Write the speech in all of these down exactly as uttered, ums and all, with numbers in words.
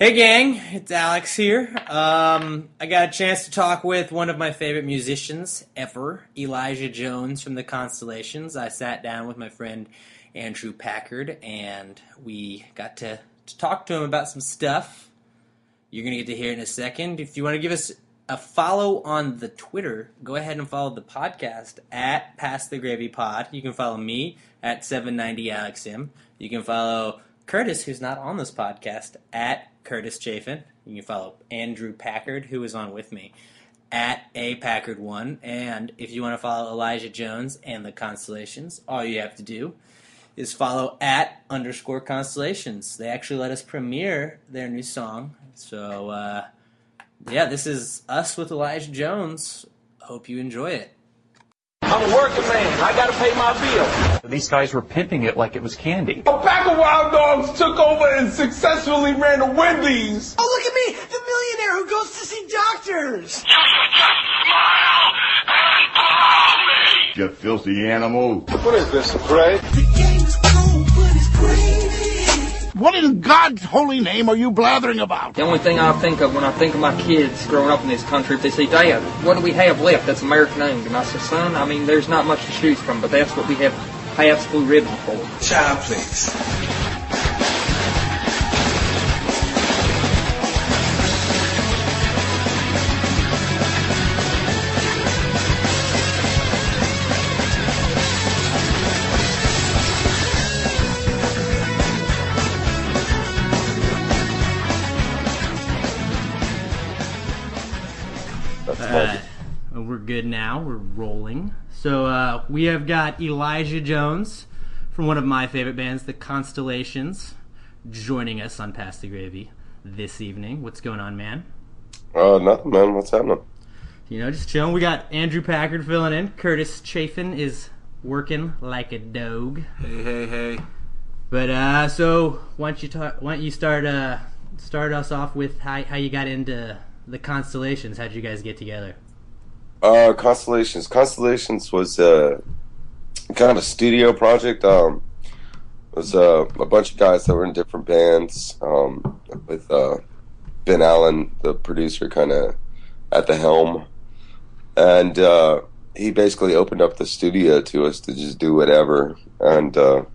Hey gang, it's Alex here. Um, I got a chance to talk with one of my favorite musicians ever, Elijah Jones from the Constellations. I sat down with my friend Andrew Packard and we got to, to talk to him about some stuff. You're going to get to hear it in a second. If you want to give us a follow on the Twitter, go ahead and follow the podcast at Pass the Gravy Pod. You can follow me at seven ninety Alex M. You can follow Curtis, who's not on this podcast, at Curtis Chaffin. You can follow Andrew Packard, who is on with me, at A Packard one. And if you want to follow Elijah Jones and the Constellations, all you have to do is follow at underscore Constellations. They actually let us premiere their new song. So, uh, yeah, this is us with Elijah Jones. Hope you enjoy it. I'm a working man. I gotta pay my bill. These guys were pimping it like it was candy. A pack of wild dogs took over and successfully ran a Wendy's. Oh, look at me, the millionaire who goes to see doctors. Just smile and follow me. You filthy animal. What is this, a parade? The game is cold, but it's crazy. What in God's holy name are you blathering about? The only thing I think of when I think of my kids growing up in this country, if they say, Dad, what do we have left that's American-owned? And I say, son, I mean, there's not much to choose from, but that's what we have past blue ribbon for. Child, please. Good now. We're rolling. So uh, we have got Elijah Jones from one of my favorite bands, The Constellations, joining us on Pass the Gravy this evening. What's going on, man? Uh, nothing, man. What's happening? You know, just chilling. We got Andrew Packard filling in. Curtis Chaffin is working like a dog. Hey, hey, hey. But uh, so why don't you talk, why don't you start uh, start us off with how how you got into The Constellations? How'd you guys get together? Uh, Constellations. Constellations was uh, kind of a studio project. Um, it was uh, a bunch of guys that were in different bands um, with uh, Ben Allen, the producer, kind of at the helm. And uh, he basically opened up the studio to us to just do whatever. And uh,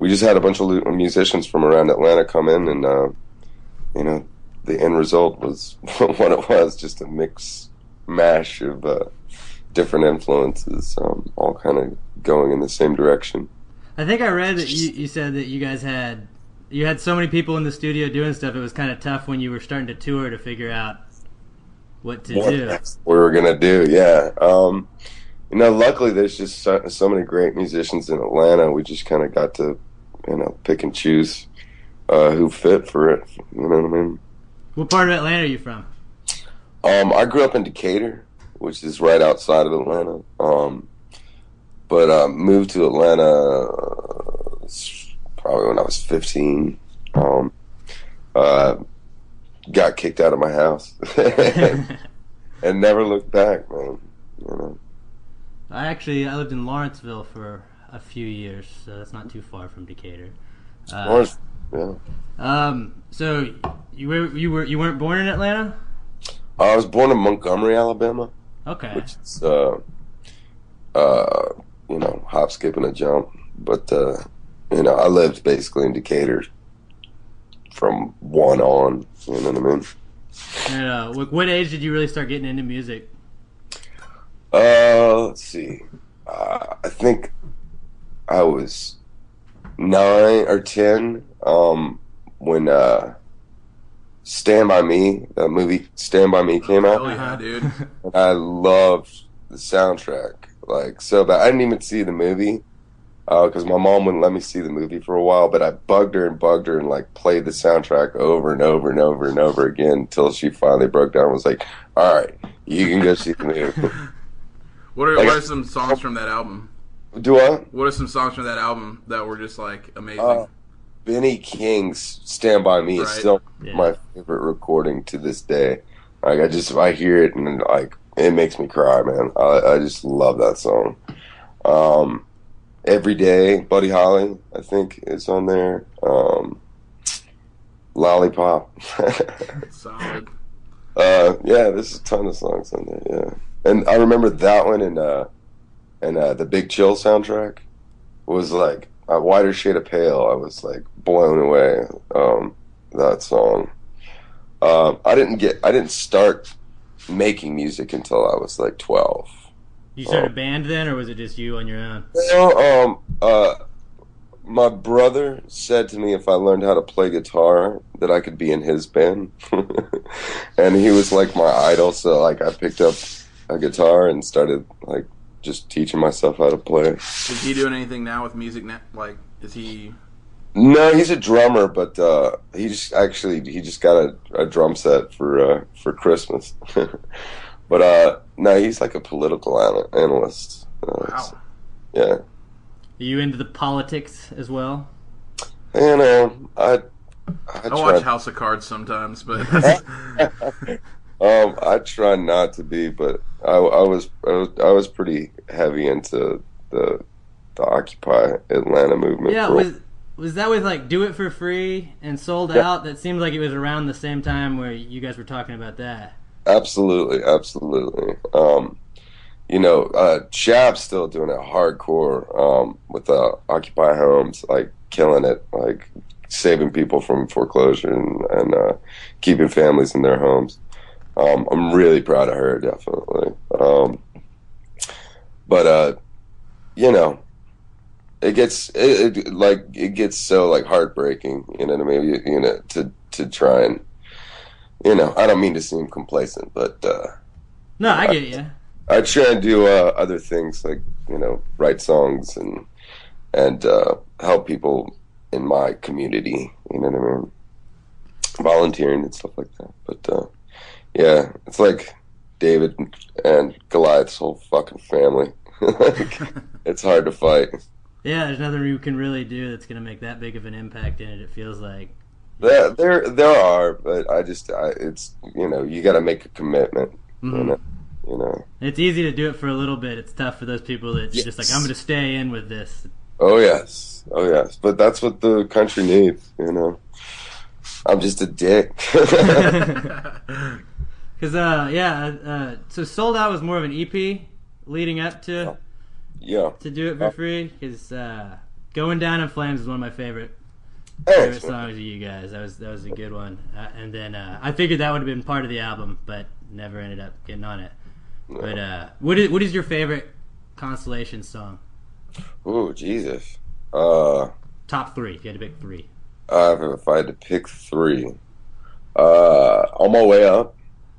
we just had a bunch of musicians from around Atlanta come in and, uh, you know, the end result was what it was, just a mix mash of uh, different influences, um, all kind of going in the same direction. I think I read that you, you said that you guys had you had so many people in the studio doing stuff, it was kind of tough when you were starting to tour to figure out what to what do. What we were going to do, yeah. Um, you know, luckily there's just so, so many great musicians in Atlanta. We just kind of got to, you know, pick and choose uh, who fit for it. You know what I mean? What part of Atlanta are you from? Um, I grew up in Decatur, which is right outside of Atlanta, um, but I uh, moved to Atlanta uh, probably when I was fifteen. Um, uh, got kicked out of my house and never looked back, man. You know. I actually I lived in Lawrenceville for a few years, so that's not too far from Decatur. Uh, Lawrence, yeah. Um. So you were you were you weren't born in Atlanta? I was born in Montgomery, Alabama. Okay. Which is, uh, uh, you know, hop, skip, and a jump. But, uh, you know, I lived basically in Decatur from one on. You know what I mean? And uh, what, what age did you really start getting into music? Uh, let's see. Uh, I think I was nine or ten um, when. Uh, Stand By Me, that movie Stand By Me came out. Oh, yeah, dude. I loved the soundtrack, like, so bad. I didn't even see the movie, because uh, my mom wouldn't let me see the movie for a while, but I bugged her and bugged her and, like, played the soundtrack over and over and over and over again until she finally broke down and was like, all right, you can go see the movie. What are, like, what are some songs from that album? Do I? What are some songs from that album that were just, like, amazing? Uh, Benny King's "Stand By Me" right. is still yeah. my favorite recording to this day. Like I just, I hear it and like it makes me cry, man. I, I just love that song. Um, Every Day, Buddy Holly, I think, is on there. Um, Lollipop. Solid. Uh, yeah, there's a ton of songs on there, yeah. And I remember that one and uh, and uh, the Big Chill soundtrack was like A Wider Shade of Pale. I was like blown away, um, that song. Um, I didn't get, I didn't start making music until I was like twelve. You started um, a band then, or was it just you on your own? You know, um, uh, my brother said to me if I learned how to play guitar that I could be in his band, and he was like my idol. So like I picked up a guitar and started like just teaching myself how to play. Is he doing anything now with music? Now, like, is he? No, he's a drummer, but uh, he just actually he just got a, a drum set for uh, for Christmas. But uh, no, he's like a political ana- analyst. Uh, wow. So, yeah. Are you into the politics as well? You know, I I, I watch House of Cards sometimes, but um, I try not to be. But I, I was I was I was pretty heavy into the the Occupy Atlanta movement. Yeah. For was- Was that with, like, Do It For Free and Sold yeah. Out? That seemed like it was around the same time where you guys were talking about that. Absolutely, absolutely. Um, you know, uh, Chap's still doing it hardcore um, with uh, Occupy Homes, like, killing it, like, saving people from foreclosure and, and uh, keeping families in their homes. Um, I'm really proud of her, definitely. Um, but, uh, you know... It gets it, it like it gets so like heartbreaking, you know what I mean? You, you know, to to try and you know, I don't mean to seem complacent, but uh, no, I get you. I, I try and do uh, other things like you know, write songs and and uh, help people in my community, you know what I mean? Volunteering and stuff like that. But uh, yeah, it's like David and Goliath's whole fucking family. Like, it's hard to fight. Yeah, there's nothing you can really do that's going to make that big of an impact in it, it feels like. There there, there are, but I just, I, it's, you know, you got to make a commitment. Mm-hmm. You know, you know. It's easy to do it for a little bit. It's tough for those people that's yes. just like, I'm going to stay in with this. Oh, yes. Oh, yes. But that's what the country needs, you know. I'm just a dick. Because, uh, yeah, uh, so Sold Out was more of an E P leading up to... Oh. Yeah, to Do It For Free, because uh, Going Down in Flames is one of my favorite favorite songs of you guys. That was that was a good one. Uh, and then uh, I figured that would have been part of the album, but never ended up getting on it. No. But uh, what is what is your favorite Constellations song? Ooh, Jesus! Uh, Top three. If you had to pick three. Uh, if I had to pick three, uh, On My Way Up,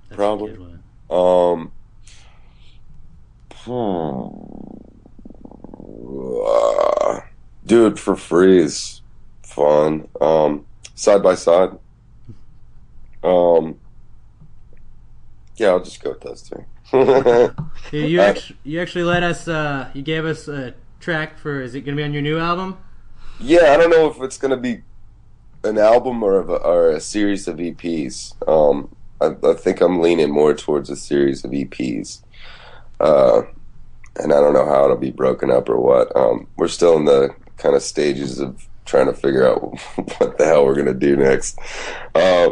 that's probably. A good one. Um. Hmm. Uh, Do It For Free is fun. Um, side by Side. Um, yeah, I'll just go with those two. Dude, you, actually, you actually let us, uh, you gave us a track for, is it going to be on your new album? Yeah, I don't know if it's going to be an album or a, or a series of E Ps. Um, I, I think I'm leaning more towards a series of E Ps. Uh, and I don't know how it'll be broken up or what. Um, we're still in the kind of stages of trying to figure out what the hell we're going to do next. Uh,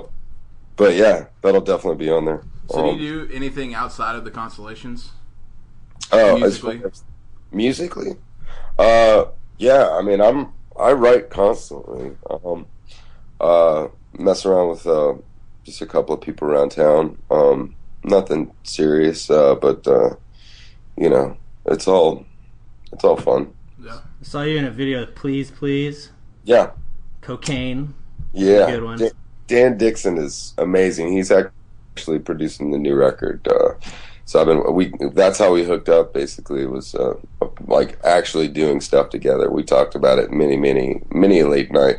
but yeah, that'll definitely be on there. So um, do you do anything outside of the Constellations? Oh, musically? As, musically? Uh, yeah, I mean, I'm, I write constantly. Um, uh, mess around with uh, just a couple of people around town. Um, nothing serious, uh, but, uh, you know, It's all, it's all fun. Yeah. I saw you in a video of Please Please. Yeah. Cocaine. Yeah. Good one. Dan, Dan Dixon is amazing. He's actually producing the new record. Uh, so I've been we. That's how we hooked up. Basically, it was uh, like actually doing stuff together. We talked about it many, many, many late night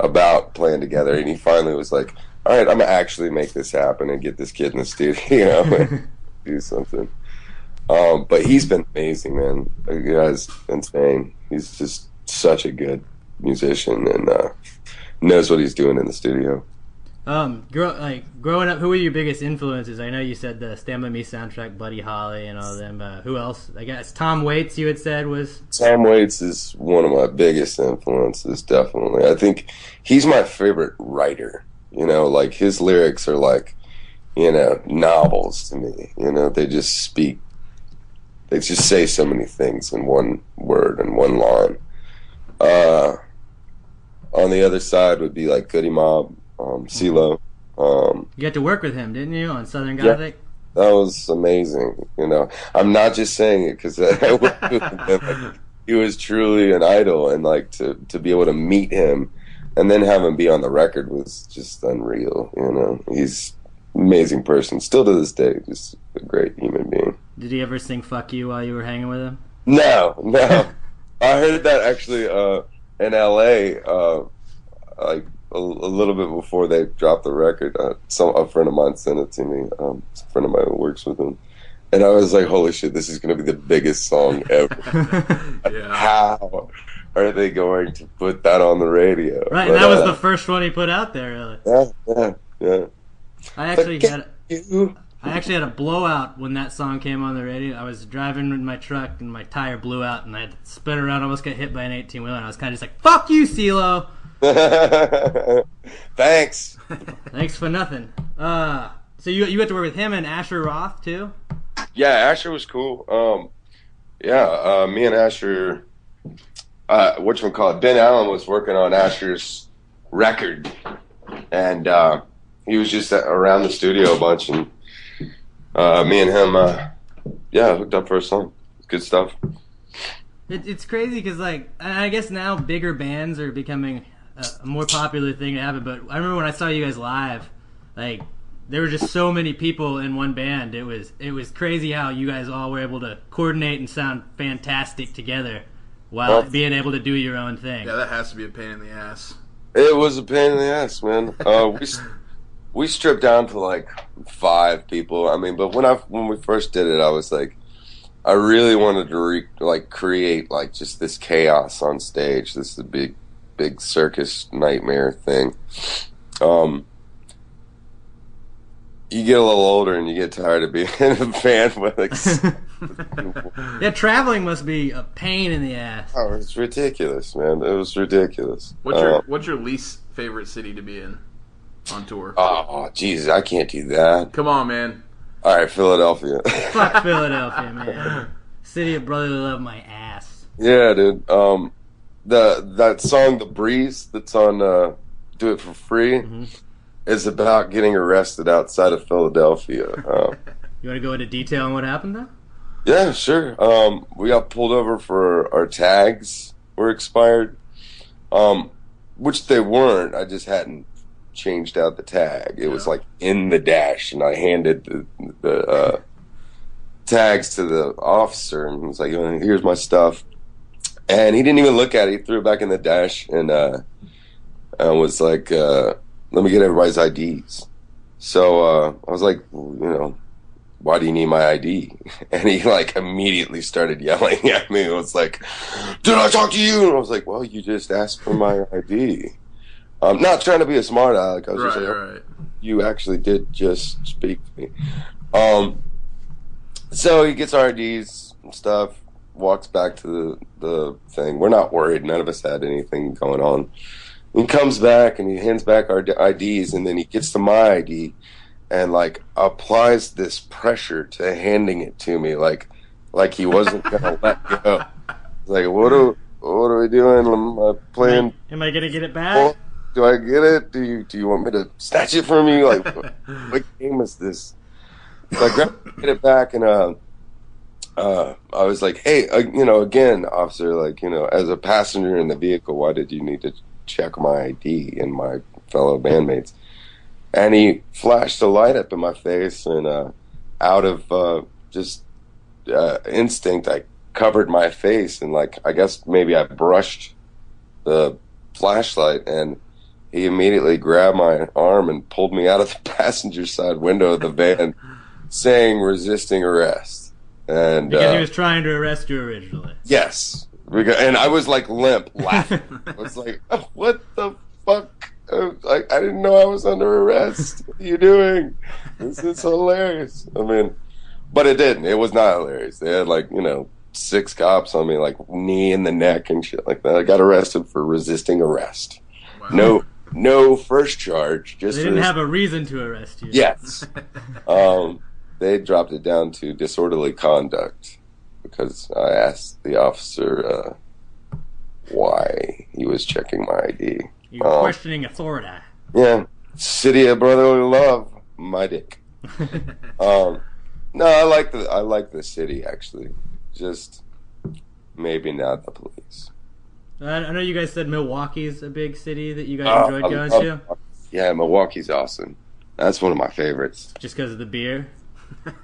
about playing together, and he finally was like, "All right, I'm gonna actually make this happen and get this kid in the studio and do something." Um, but he's been amazing, man. The guy's insane. He's just such a good musician and uh, knows what he's doing in the studio. Um, grow, like growing up, who were your biggest influences? I know you said the Stand By Me soundtrack, Buddy Holly, and all them. Uh, who else? I guess Tom Waits. You had said was Tom Waits is one of my biggest influences. Definitely, I think he's my favorite writer. You know, like his lyrics are like, you know, novels to me. You know, they just speak. They just say so many things in one word and one line. Uh, on the other side would be like Goody Mob. Um, CeeLo. Um, you got to work with him, didn't you, on Southern Gothic? Yeah, that was amazing. You know, I'm not just saying it because I worked with him. Like, he was truly an idol, and like to to be able to meet him and then have him be on the record was just unreal. You know, he's an amazing person, still to this day, just a great human being. Did he ever sing "Fuck You" while you were hanging with him? No, no. I heard that actually uh, in L A. Uh, like. A, a little bit before they dropped the record, uh, some a friend of mine sent it to me. Um, a friend of mine who works with him, and I was like, "Holy shit, this is going to be the biggest song ever! Yeah. How are they going to put that on the radio?" Right, but, and that uh, was the first one he put out there. Really, yeah, yeah, yeah. I actually had you. I actually had a blowout when that song came on the radio. I was driving in my truck, and my tire blew out, and I had to spin around. Almost got hit by an eighteen wheeler, and I was kind of just like, "Fuck you, CeeLo." Thanks. Thanks for nothing. Uh, so you you had to work with him and Asher Roth too? Yeah, Asher was cool. Um, yeah, uh, me and Asher, uh, whatchamacallit, Ben Allen was working on Asher's record, and uh, he was just around the studio a bunch, and uh, me and him, uh, yeah, hooked up for a song. Good stuff. It, it's crazy because like I guess now bigger bands are becoming a more popular thing to happen, but I remember when I saw you guys live, like there were just so many people in one band. It was it was crazy how you guys all were able to coordinate and sound fantastic together while well, being able to do your own thing. Yeah, that has to be a pain in the ass. It was a pain in the ass, man. Uh, we we stripped down to like five people. I mean, but when I when we first did it, I was like, I really wanted to re- like create like just this chaos on stage. This is a big. big circus nightmare thing. Um, you get a little older and you get tired of being in a band with like yeah, traveling must be a pain in the ass. Oh, it's ridiculous, man. It was ridiculous. What's your uh, what's your least favorite city to be in on tour? Oh, Jesus, I can't do that. Come on, man. All right, Philadelphia. Fuck Philadelphia, man. City of brotherly love, my ass. Yeah, dude. Um The that song "The Breeze" that's on uh, "Do It For Free" mm-hmm. is about getting arrested outside of Philadelphia. Um, you want to go into detail on what happened though? Yeah, sure. Um, we got pulled over for our tags were expired, um, which they weren't. I just hadn't changed out the tag. It no. was like in the dash, and I handed the the uh, tags to the officer, and he was like, "Here's my stuff." And he didn't even look at it. He threw it back in the dash and uh, and was like, uh, let me get everybody's I Ds. So uh, I was like, well, you know, why do you need my I D? And he like immediately started yelling at me. It was like, did I talk to you? And I was like, well, you just asked for my I D. I'm not trying to be a smart aleck. I was right, just like, oh, right. You actually did just speak to me. Um, so he gets our I Ds and stuff. Walks back to the, the thing. We're not worried. None of us had anything going on. He comes back and he hands back our I Ds, and then he gets to my I D and like applies this pressure to handing it to me, like like he wasn't gonna let go. Like what do what are we doing? Am I playing? Am I gonna get it back? Do I get it? Do you do you want me to snatch it from you? Like what, what game is this? So I grabbed it, get it back, and uh. Uh, I was like, hey, uh, you know, again, officer, like, you know, as a passenger in the vehicle, why did you need to check my I D and my fellow bandmates? And he flashed a light up in my face, and uh, out of uh, just uh, instinct, I covered my face, and like, I guess maybe I brushed the flashlight, and he immediately grabbed my arm and pulled me out of the passenger side window of the van, saying, resisting arrest. And, because uh, he was trying to arrest you originally. Yes. And I was like limp laughing. I was like, oh, what the fuck? like, I didn't know I was under arrest. What are you doing? This is hilarious. I mean, but it didn't. It was not hilarious. They had, like, you know, six cops on me, like, knee in the neck and shit like that. I got arrested for resisting arrest. Wow. No no first charge. Just they didn't have a reason to arrest you. Yes. um, they dropped it down to disorderly conduct because I asked the officer uh, why he was checking my I D. You're um, questioning authority. Yeah. City of brotherly love, my dick. um, no, I like the I like the city, actually. Just maybe not the police. I know you guys said Milwaukee's a big city that you guys enjoyed uh, going uh, to. Yeah, Milwaukee's awesome. That's one of my favorites. Just because of the beer?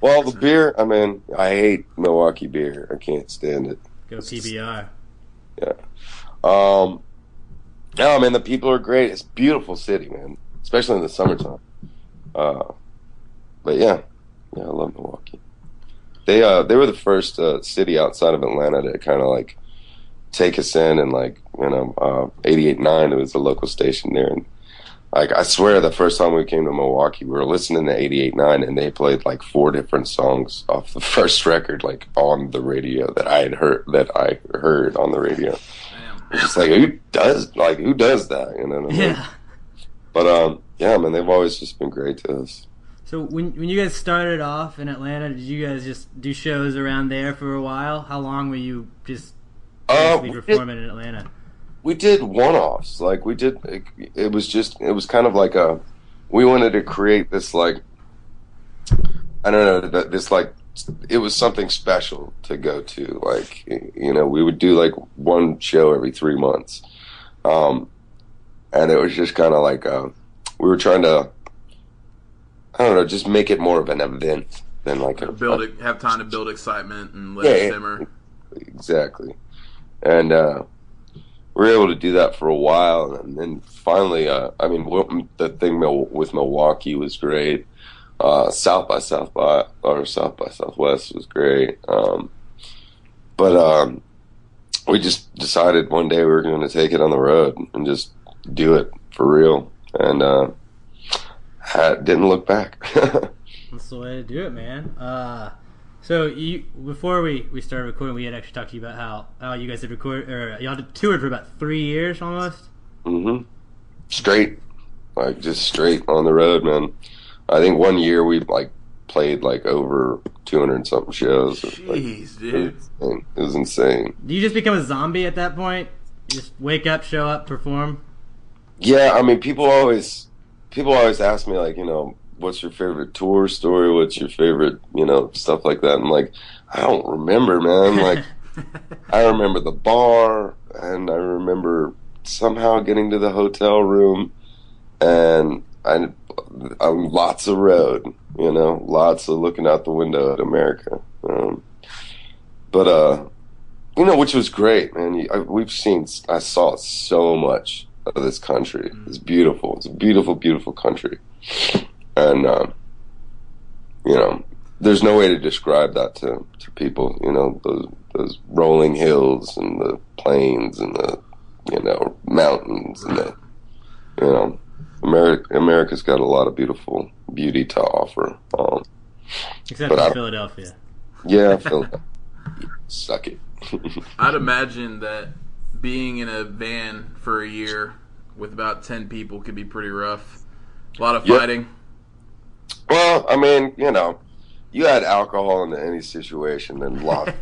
Well, the beer, I mean, I hate Milwaukee beer. I can't stand it. Go P B R. Yeah. Um, no, man, the people are great. It's a beautiful city, man, especially in the summertime. Uh, but, yeah, yeah, I love Milwaukee. They uh they were the first uh, city outside of Atlanta to kind of like take us in, and like, you know, uh, eighty-eight point nine, it was the local station there, and like I swear the first time we came to Milwaukee, we were listening to eighty-eight point nine, and they played like four different songs off the first record like on the radio that I had heard that I heard on the radio. It's like, who does like who does that? You know what I mean? Yeah. But um yeah, man, they've always just been great to us. So when when you guys started off in Atlanta, did you guys just do shows around there for a while? How long were you just basically uh, performing did, in Atlanta? We did one-offs. Like we did, it, it was just, it was kind of like a, we wanted to create this like, I don't know, this like, it was something special to go to. Like, you know, we would do like one show every three months. Um, and it was just kind of like, a, we were trying to, I don't know, just make it more of an event than like a... Build it, have time to build excitement and let yeah, it simmer. Exactly. And uh, we were able to do that for a while. And then finally, uh, I mean, the thing with Milwaukee was great. Uh, South by South by, or South by Southwest was great. Um, but um, we just decided one day we were going to take it on the road and just do it for real. And... Uh, I didn't look back. That's the way to do it, man. Uh, so you, before we, we started recording, we had actually talked to you about how, how you guys had recorded, or y'all had toured for about three years almost. Mm-hmm. Straight, like just straight on the road, man. I think one year we like played like over two hundred something shows. Jeez, like, dude, it was, it was insane. Do you just become a zombie at that point? You just wake up, show up, perform. Yeah, I mean, people always. People always ask me, like, you know, what's your favorite tour story? What's your favorite, you know, stuff like that? I'm like, I don't remember, man. Like, I remember the bar, and I remember somehow getting to the hotel room, and I, I'm lots of road, you know, lots of looking out the window at America. Um, but, uh, you know, which was great, man. I, we've seen, I saw so much of this country. It's beautiful. It's a beautiful, beautiful country. And, uh, you know, there's no way to describe that to, to people, you know, those, those rolling hills and the plains and the, you know, mountains and the, you know, America, America's got a lot of beautiful beauty to offer. Um, Except for Philadelphia. Yeah, Philadelphia. Suck it. I'd imagine that being in a van for a year with about ten people could be pretty rough. A lot of fighting. Yeah. Well, I mean, you know, you add alcohol into any situation and love,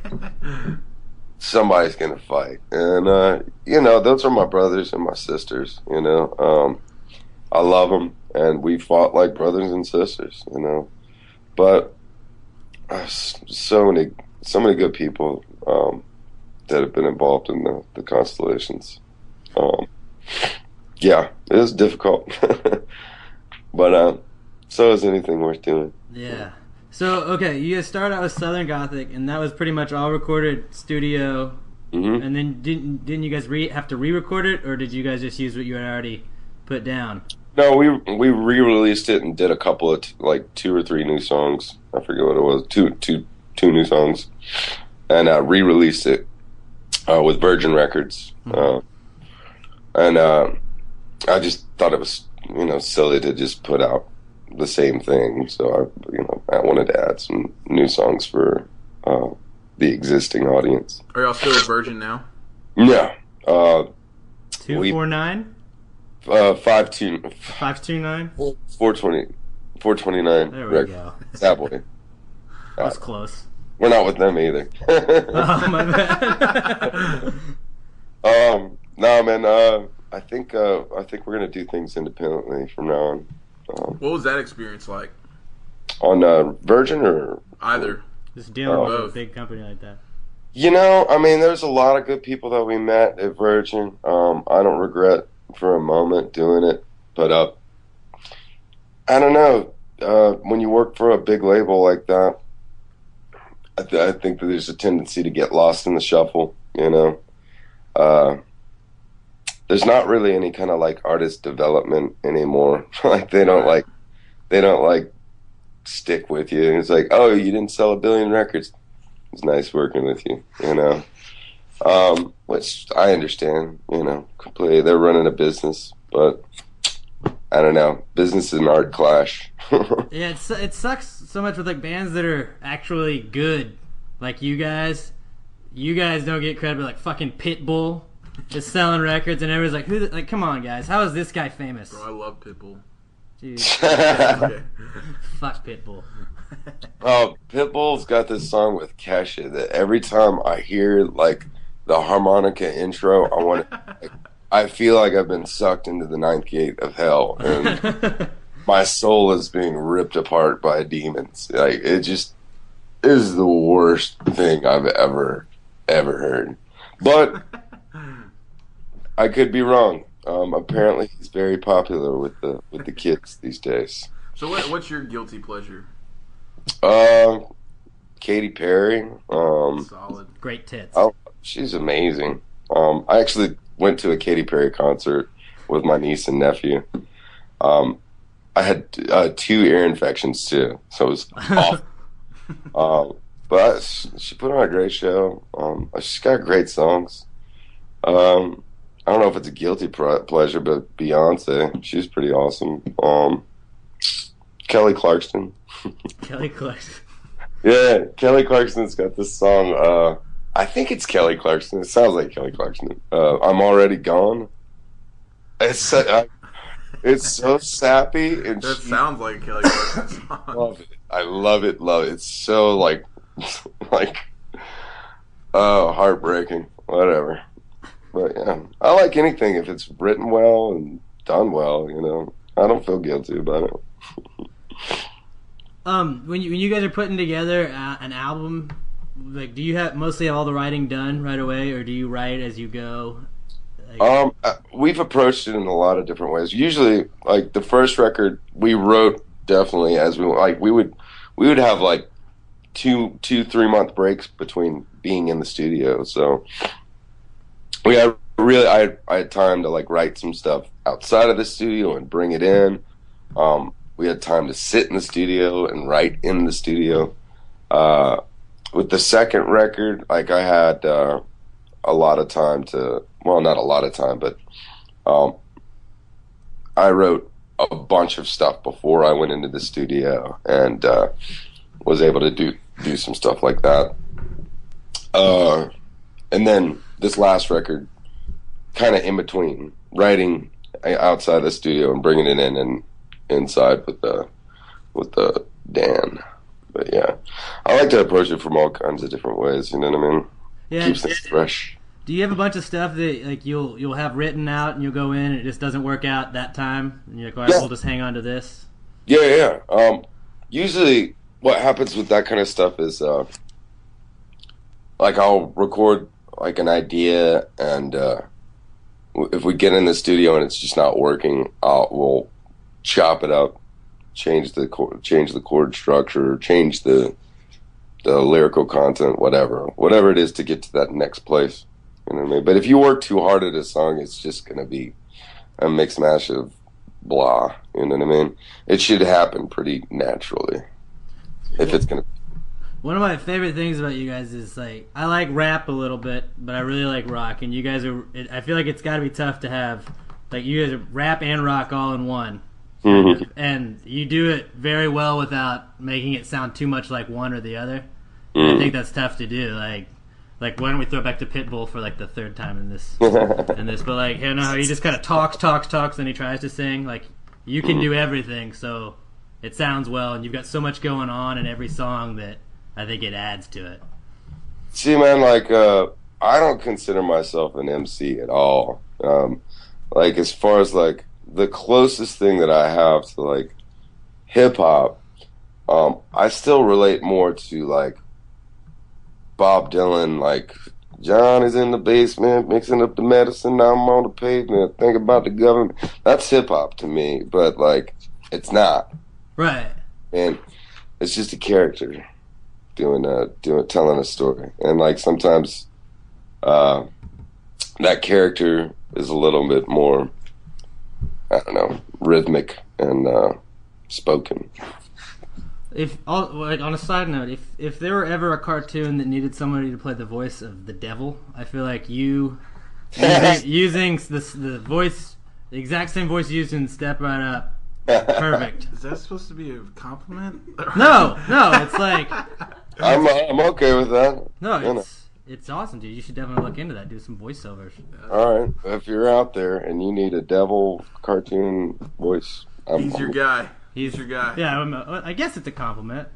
somebody's going to fight. And, uh, you know, those are my brothers and my sisters, you know. Um, I love them, and we fought like brothers and sisters, you know. But uh, so many, so many good people, um, that have been involved in the, the Constellations. Um, yeah, it is difficult. But uh, so is anything worth doing. Yeah. So, okay, you guys started out with Southern Gothic, and that was pretty much all recorded studio. Mm-hmm. And then didn't didn't you guys re- have to re-record it, or did you guys just use what you had already put down? No, we we re-released it and did a couple of, t- like, two or three new songs. I forget what it was. Two, two, two new songs. And uh, re-released it. Uh, with Virgin Records, uh, and uh, I just thought it was you know, silly to just put out the same thing. So I, you know, I wanted to add some new songs for uh, the existing audience. Are y'all still a virgin now? No. Uh, two we, four nine. Uh, five two. Five two nine. Four, four twenty. Four twenty nine. There we Rick. Go. That way. That's uh, close. We're not with them either. Oh my bad. um. No, nah, man. Uh, I think. Uh, I think we're gonna do things independently from now on. Um, what was that experience like? On uh, Virgin or either? Just dealing with a big company like that. You know, I mean, there's a lot of good people that we met at Virgin. Um, I don't regret for a moment doing it, but uh, I don't know. Uh, when you work for a big label like that, I, th- I think that there's a tendency to get lost in the shuffle. You know, uh, there's not really any kind of like artist development anymore. Like they don't like, they don't like stick with you. And it's like, oh, you didn't sell a billion records. It's nice working with you, you know, um, which I understand, you know, completely. They're running a business, but I don't know. Business is an art clash. Yeah, it, it sucks so much with like bands that are actually good. Like you guys, you guys don't get credit, but like fucking Pitbull is selling records, and everybody's like, "Who? The, like, come on, guys, how is this guy famous?" Bro, I love Pitbull. Dude, fuck Pitbull. Oh, Pitbull's got this song with Kesha that every time I hear like the harmonica intro, I want to, like, I feel like I've been sucked into the ninth gate of hell, and my soul is being ripped apart by demons. Like it just is the worst thing I've ever ever heard. But I could be wrong. Um, apparently, he's very popular with the with the kids these days. So, what, what's your guilty pleasure? Uh, Katy Perry. Um, Solid, great tits. Oh, she's amazing. Um, I actually went to a Katy Perry concert with my niece and nephew. Um, I had uh, two ear infections too, so it was awful. um, but she put on a great show. Um, she's got great songs. Um, I don't know if it's a guilty pr- pleasure, but Beyonce, she's pretty awesome. Um, Kelly Clarkson. Kelly Clarkson. Yeah, Kelly Clarkson's got this song. Uh, I think it's Kelly Clarkson. It sounds like Kelly Clarkson. Uh, I'm Already Gone. It's so, uh, it's so sappy. And that she, sounds like Kelly Clarkson's song. I love it. I love it. Love it. It's so like, like, oh, heartbreaking. Whatever. But yeah, I like anything if it's written well and done well. You know, I don't feel guilty about it. Um, when you when you guys are putting together uh, an album, like, do you have mostly have all the writing done right away, or do you write as you go? Like, um, we've approached it in a lot of different ways. Usually, like the first record, we wrote definitely as we like. We would we would have like two two three month breaks between being in the studio, so we had really I had, I had time to like write some stuff outside of the studio and bring it in. Um. We had time to sit in the studio and write in the studio. Uh, with the second record, like I had uh, a lot of time to, well, not a lot of time, but um, I wrote a bunch of stuff before I went into the studio and uh, was able to do, do some stuff like that. Uh, and then this last record, kind of in between, writing outside the studio and bringing it in and inside with the with the Dan. But yeah, I like to approach it from all kinds of different ways, you know what I mean? Yeah, keeps things fresh. Do you have a bunch of stuff that like you'll you'll have written out and you'll go in and it just doesn't work out that time and you're like, all right, yeah, we'll just hang on to this? Yeah yeah um usually what happens with that kind of stuff is uh like I'll record like an idea, and uh if we get in the studio and it's just not working, I'll we'll chop it up, change the chord, change the chord structure, change the the lyrical content, whatever, whatever it is to get to that next place. You know what I mean? But if you work too hard at a song, it's just gonna be a mix mash of blah. You know what I mean? It should happen pretty naturally if it's gonna. One of my favorite things about you guys is like I like rap a little bit, but I really like rock, and you guys are. I feel like it's got to be tough to have Like, you guys rap and rock all in one. Mm-hmm. And you do it very well without making it sound too much like one or the other. Mm-hmm. I think that's tough to do. Like, like why don't we throw it back to Pitbull for like the third time in this? in this, but like, you know, how he just kind of talks, talks, talks, and he tries to sing. Like, you can mm-hmm. do everything, so it sounds well, and you've got so much going on in every song that I think it adds to it. See, man, like, uh, I don't consider myself an M C at all. Um, like, as far as like the closest thing that I have to like hip hop, um, I still relate more to like Bob Dylan, like, John is in the basement mixing up the medicine, now I'm on the pavement, think about the government. That's hip hop to me, but like, it's not. Right. And it's just a character doing a doing telling a story. And like, sometimes uh, that character is a little bit more, I don't know, rhythmic and uh, spoken. If like on a side note, if if there were ever a cartoon that needed somebody to play the voice of the devil, I feel like you using, using the the voice, the exact same voice used in Step Right Up. Perfect. Is that supposed to be a compliment? No, no. It's like I'm I'm okay with that. No, you it's know. It's awesome, dude. You should definitely look into that. Do some voiceovers. All right, if you're out there and you need a devil cartoon voice, I'm, he's your I'm, guy. He's your guy. Yeah, I'm a, I guess it's a compliment.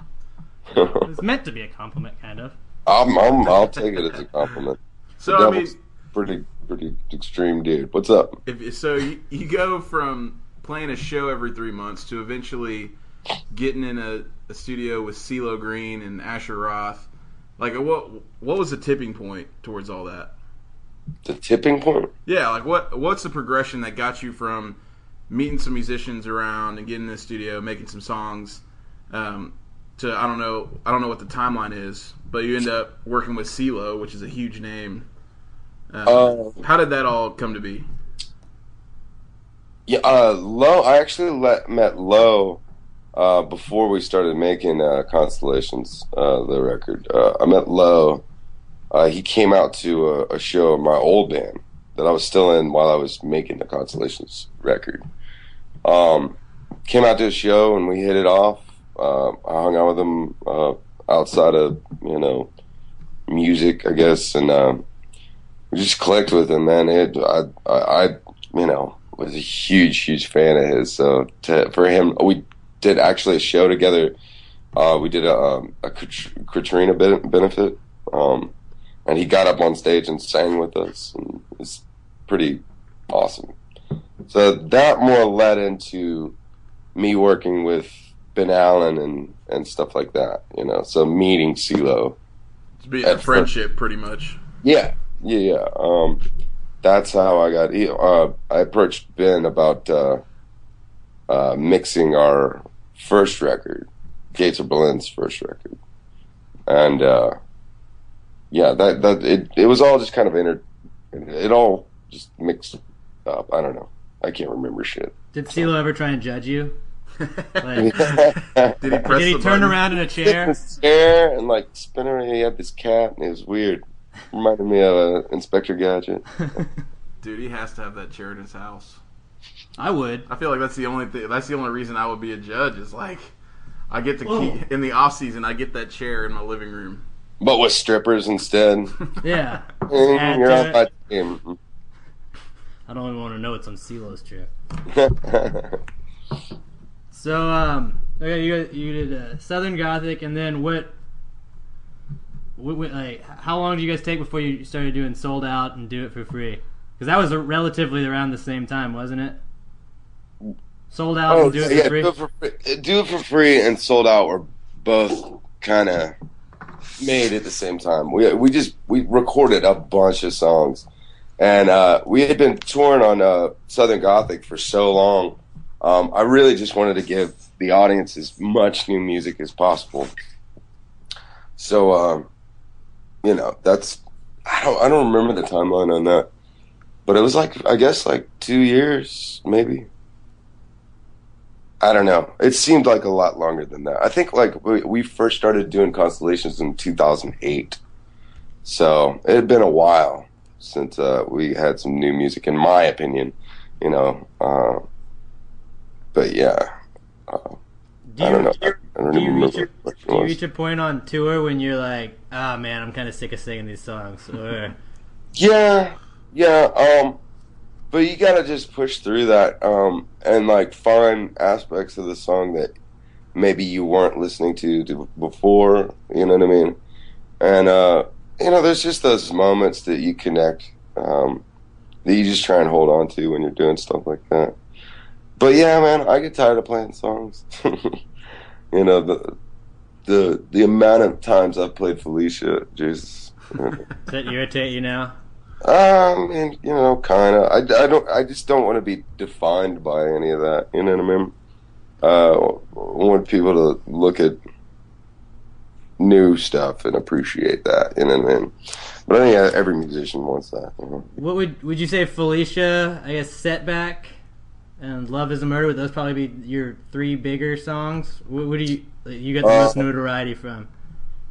It's meant to be a compliment, kind of. I'm, I'm, I'll take it as a compliment. So, I mean, pretty, pretty extreme dude. What's up? If, so, you, you go from playing a show every three months to eventually getting in a, a studio with CeeLo Green and Asher Roth. Like, what, what was the tipping point towards all that? The tipping point? Yeah, like, what, what's the progression that got you from meeting some musicians around and getting in the studio, making some songs, um, to, I don't know, I don't know what the timeline is, but you end up working with CeeLo, which is a huge name. Um, uh, how did that all come to be? Yeah, uh, Lo, I actually let, met Lo uh, before we started making uh, Constellations, uh, the record. Uh, I met Lo. Uh, he came out to a, a show of my old band that I was still in while I was making the Constellations record. Um, came out to a show and we hit it off. Uh, I hung out with him uh, outside of, you know, music, I guess, and uh, we just clicked with him, man. It, I, I, I, you know, was a huge, huge fan of his. So to, for him, we did actually a show together. Uh, we did a, a Katrina benefit. Um, And he got up on stage and sang with us. And it was pretty awesome. So that more led into me working with Ben Allen and, and stuff like that, you know. So meeting CeeLo. It's be a friendship, pretty much. Yeah, yeah, yeah. Um, that's how I got. Uh, I approached Ben about uh, uh, mixing our first record, Gator Berlin's first record, and. Uh, Yeah, that that it, it was all just kind of inter, it all just mixed up. I don't know. I can't remember shit. Did CeeLo ever try and judge you? Like, did he, press did he turn around in a chair? In a chair and like spin around. He had this cat and it was weird. Reminded me of uh, Inspector Gadget. Dude, he has to have that chair in his house. I would. I feel like that's the only thing. That's the only reason I would be a judge. Is like I get to Whoa. keep in the off season. I get that chair in my living room. But with strippers instead. Yeah. Mm, you're on my team. I don't even want to know it's on CeeLo's chair. So, um, okay, you you did uh, Southern Gothic, and then what, what, what? Like, how long did you guys take before you started doing Sold Out and Do It For Free? Because that was relatively around the same time, wasn't it? Sold Out oh, and Do yeah, It For yeah, Free. Do It For Free. Do It For Free and Sold Out were both kind of made at the same time. We we just we recorded a bunch of songs, and uh, we had been touring on uh, Southern Gothic for so long. Um, I really just wanted to give the audience as much new music as possible. So, um, you know, that's I don't I don't remember the timeline on that, but it was like I guess like two years maybe. I don't know. It seemed like a lot longer than that. I think like we, we first started doing Constellations in two thousand eight, so it had been a while since uh, we had some new music, in my opinion. you know. Uh, but yeah, uh, do I don't know. Your, I don't do even remember. Your, do you reach a point on tour when you're like, ah, oh, man, I'm kind of sick of singing these songs? Or... yeah, yeah. Um, but you gotta just push through that, um, and like find aspects of the song that maybe you weren't listening to, to before. You know what I mean? And uh, you know, there's just those moments that you connect. Um, that you just try and hold on to when you're doing stuff like that. But yeah, man, I get tired of playing songs. You know, the the the amount of times I've played Felicia, Jesus. Does that irritate you now? Um, and, you know, kind of. I, I don't. I just don't want to be defined by any of that. You know what I mean? Uh, I want people to look at new stuff and appreciate that, you know what I mean? But I think yeah, every musician wants that. You know? What would would you say, Felicia? I guess Setback and Love Is a Murder, would those probably be your three bigger songs? What, what do you you got the uh, most notoriety from?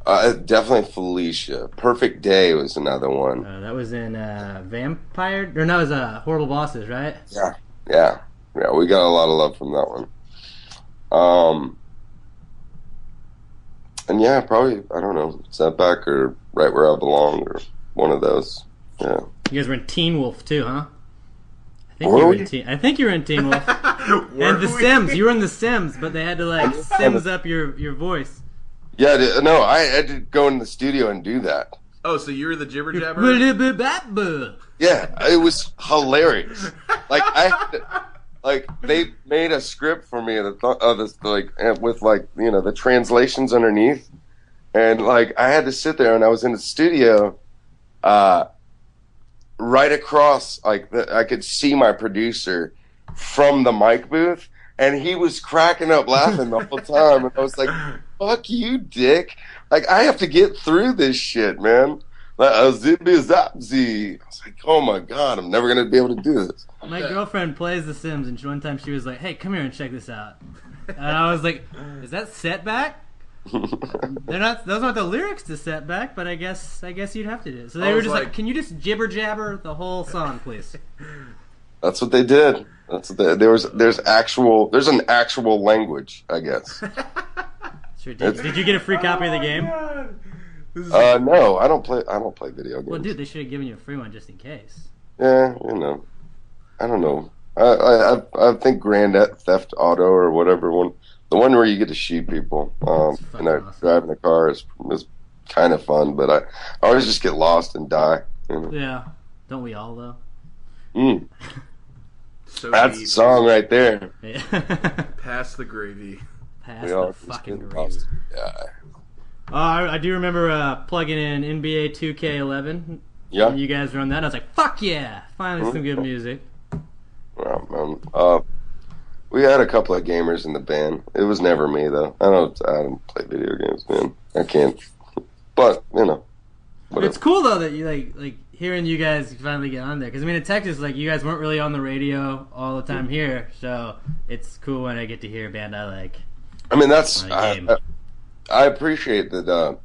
Uh, definitely Felicia. Perfect Day was another one. Uh, that was in uh, Vampire, or no, it was uh, Horrible Bosses, right? Yeah, yeah, yeah. We got a lot of love from that one. Um. And yeah, probably, I don't know, Setback or Right Where I Belong or one of those. Yeah. You guys were in Teen Wolf too, huh? I think, you were, in teen, I think you were in Teen Wolf. And The Sims. You were in The Sims, but they had to like Sims up your, your voice. Yeah, no, I had to go in the studio and do that. Oh, so you were the jibber jabber? Yeah, it was hilarious. Like, I had to... Like they made a script for me that th- uh, this, like with like you know the translations underneath, and like I had to sit there and I was in the studio, uh, right across like the, I could see my producer from the mic booth and he was cracking up laughing the whole time and I was like, "Fuck you, dick! Like I have to get through this shit, man." Like, I was like, oh my god, I'm never going to be able to do this. My girlfriend plays The Sims, and one time she was like, hey, come here and check this out. And I was like, is that Setback? They're not, those aren't the lyrics to Setback, but I guess I guess you'd have to do it. So they were just like, like, can you just jibber-jabber the whole song, please? That's what they did. That's what they, there was, there's, actual, there's an actual language, I guess. Sure, did, did you get a free copy oh of the game? God. Uh, no, I don't play. I don't play video games. Well, dude, they should have given you a free one just in case. Yeah, you know, I don't know. I, I, I think Grand Theft Auto or whatever one, the one where you get to shoot people, um, and I, awesome. driving a car is is kind of fun. But I, I always just get lost and die. You know? Yeah, don't we all though? Mm. So that's the song right there. Yeah. Pass the gravy. Pass we the fucking gravy. Yeah. Uh, I, I do remember uh, plugging in N B A two K eleven. Yeah. And you guys were on that. And I was like, fuck yeah! Finally some good music. Well, um, uh, we had a couple of gamers in the band. It was never me, though. I don't I don't play video games, man. I can't. But, you know. Whatever. It's cool, though, that you like like hearing you guys finally get on there. Because, I mean, in Texas, like you guys weren't really on the radio all the time here. So it's cool when I get to hear a band I like. I mean, that's... I appreciate that. Uh,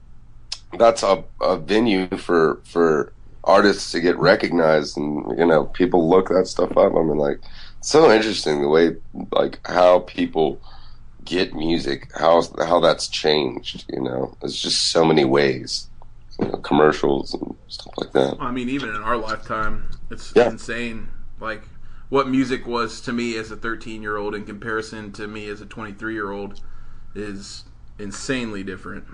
that's a, a venue for for artists to get recognized, and you know, people look that stuff up. I mean, like, it's so interesting the way like how people get music, how how that's changed. You know, there's just so many ways, you know, commercials and stuff like that. I mean, even in our lifetime, it's yeah. insane. Like what music was to me as a thirteen-year-old in comparison to me as a twenty-three-year-old is. Insanely different.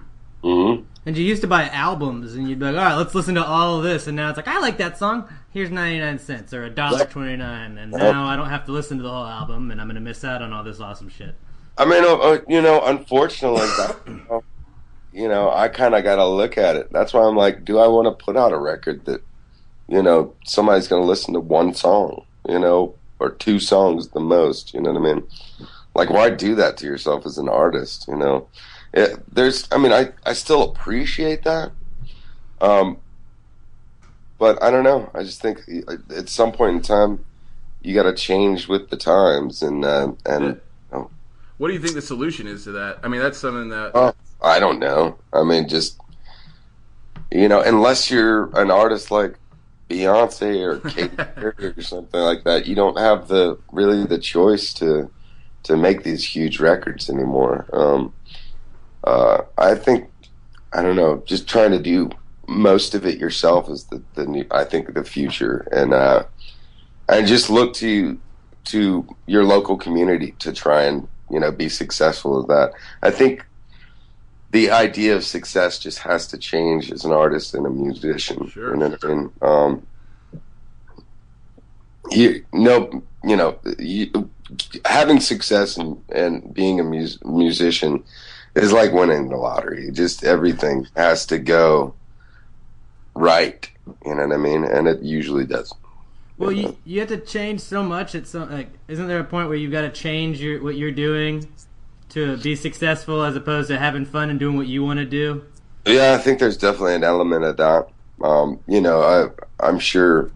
Mm-hmm. And you used to buy albums, and you'd be like, "All right, let's listen to all of this." And now it's like, "I like that song. Here's ninety-nine cents or a dollar twenty-nine." And now I don't have to listen to the whole album, and I'm going to miss out on all this awesome shit. I mean, uh, you know, unfortunately, that, you know, I kind of got to look at it. That's why I'm like, do I want to put out a record that, you know, somebody's going to listen to one song, you know, or two songs the most? You know what I mean? Like, why do that to yourself as an artist? You know. It, there's, I mean, I, I still appreciate that, um, but I don't know. I just think at some point in time, you got to change with the times, and uh, and you know. What do you think the solution is to that? I mean, that's something that uh, I don't know. I mean, just you know, unless you're an artist like Beyonce or Katy Perry or something like that. You don't have the really the choice to to make these huge records anymore. Um, uh, I think I don't know. Just trying to do most of it yourself is the, the new, I think the future, and uh, and just look to to your local community to try and you know be successful with that. I think the idea of success just has to change as an artist and a musician. Sure. And, and um, you no, you know, you, having success and, and being a mus- musician is like winning the lottery. Just everything has to go right. You know what I mean? And it usually does. Well, you know? you, you have to change so much. It's so, like, isn't there a point where you've got to change your, what you're doing to be successful as opposed to having fun and doing what you want to do? Yeah, I think there's definitely an element of that. Um, you know, I, I'm sure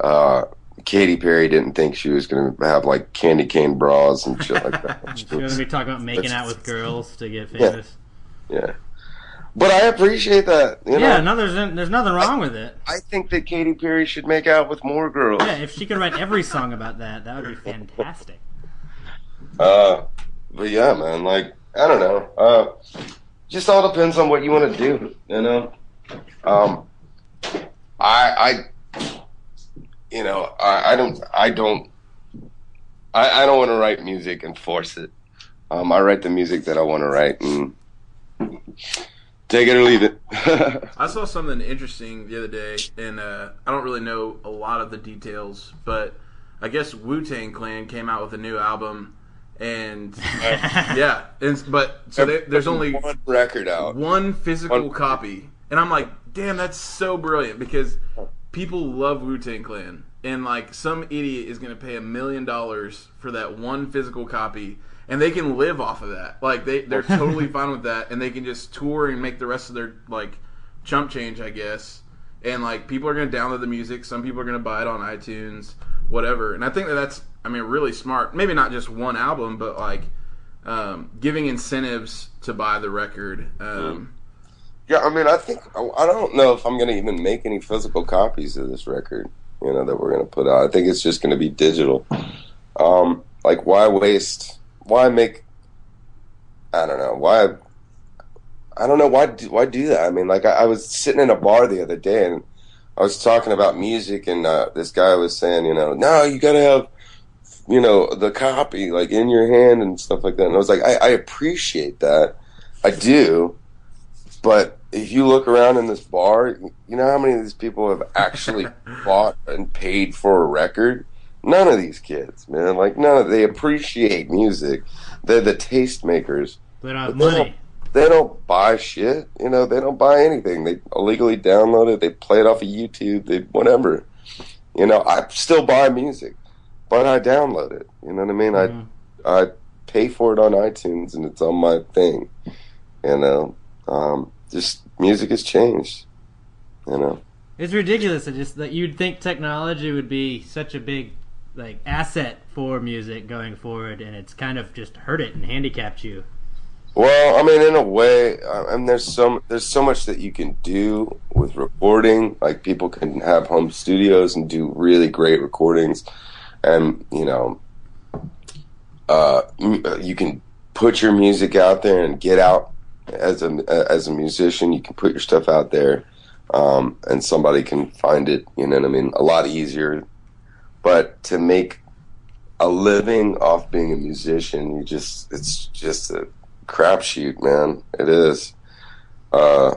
uh, Katy Perry didn't think she was going to have, like, candy cane bras and shit like that. She was going to be talking about making out with girls to get famous. Yeah. yeah. But I appreciate that. You yeah, know? No, there's, there's nothing wrong I, with it. I think that Katy Perry should make out with more girls. Yeah, if she could write every song about that, that would be fantastic. Uh... But yeah, man, like, I don't know. Uh, just all depends on what you want to do, you know? Um, I, I, you know, I, I don't, I don't, I, I don't want to write music and force it. Um, I write the music that I want to write and take it or leave it. I saw something interesting the other day, and uh, I don't really know a lot of the details, but I guess Wu-Tang Clan came out with a new album. And uh, yeah, and, but so there, there's only one record out, one physical one. copy, and I'm like, damn, that's so brilliant because people love Wu-Tang Clan, and like some idiot is gonna pay a million dollars for that one physical copy, and they can live off of that. Like they they're totally fine with that, and they can just tour and make the rest of their like chump change, I guess. And like people are gonna download the music, some people are gonna buy it on iTunes, whatever. And I think that that's. I mean, really smart. Maybe not just one album, but like um, giving incentives to buy the record. Um, yeah, I mean, I think I don't know if I'm going to even make any physical copies of this record. You know that we're going to put out. I think it's just going to be digital. Um, like, why waste? Why make? I don't know. Why? I don't know why. Do, why do that? I mean, like, I, I was sitting in a bar the other day and I was talking about music, and uh, this guy was saying, you know, no, you got to have. You know, the copy, like, in your hand and stuff like that. And I was like, I, I appreciate that. I do. But if you look around in this bar, you know how many of these people have actually bought and paid for a record? None of these kids, man. Like, none of they appreciate music. They're the tastemakers. They don't have money. They don't, they don't buy shit. You know, they don't buy anything. They illegally download it. They play it off of YouTube. They whatever. You know, I still buy music. But I download it, you know what I mean? Yeah. I I pay for it on iTunes, and it's on my thing, you know? Um, just music has changed, you know? It's ridiculous that just that you'd think technology would be such a big like asset for music going forward, and it's kind of just hurt it and handicapped you. Well, I mean, in a way, I mean, there's so, there's so much that you can do with recording. Like, people can have home studios and do really great recordings. And, you know, uh, you can put your music out there and get out as a, as a musician. You can put your stuff out there um, and somebody can find it, you know what I mean, a lot easier. But to make a living off being a musician, you just it's just a crapshoot, man. It is. Uh,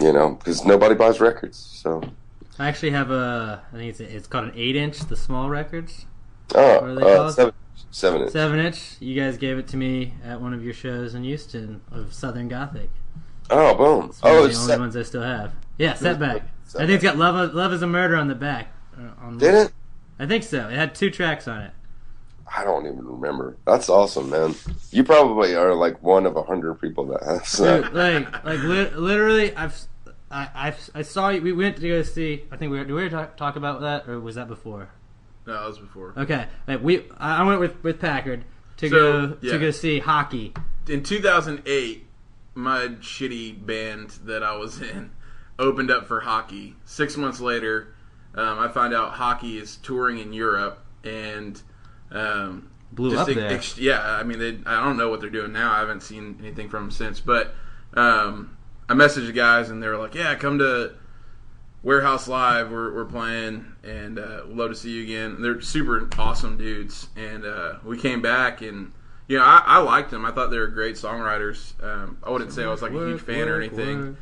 you know, because nobody buys records, so... I actually have a, I think it's a, it's called an eight inch, the small records. Oh, what are they uh, called? Seven, seven inch. Seven inch. You guys gave it to me at one of your shows in Houston of Southern Gothic. Oh, boom. It's oh, it's the only set- ones I still have. Yeah, Setback. Setback. I think it's got Love, Love is a Murder on the back. On the Did list. It? I think so. It had two tracks on it. I don't even remember. That's awesome, man. You probably are like one of a hundred people that has that. Dude, like, like li- literally, I've... I, I, I saw you. We went to go see. I think we were, did we were talk, talk about that, or was that before? No, that was before. Okay, like we I went with, with Packard to so, go yeah. to go see Hockey. In two thousand eight, my shitty band that I was in, opened up for Hockey. Six months later, um, I find out Hockey is touring in Europe and um, blew just up there. Ex- yeah, I mean, they, I don't know what they're doing now. I haven't seen anything from them since. But um, I messaged the guys, and they were like, "Yeah, come to Warehouse Live. We're, we're playing, and uh, we'd love to see you again." And they're super awesome dudes, and uh, we came back and. You know, I, I liked them. I thought they were great songwriters. Um, I wouldn't say I was like a huge fan or anything.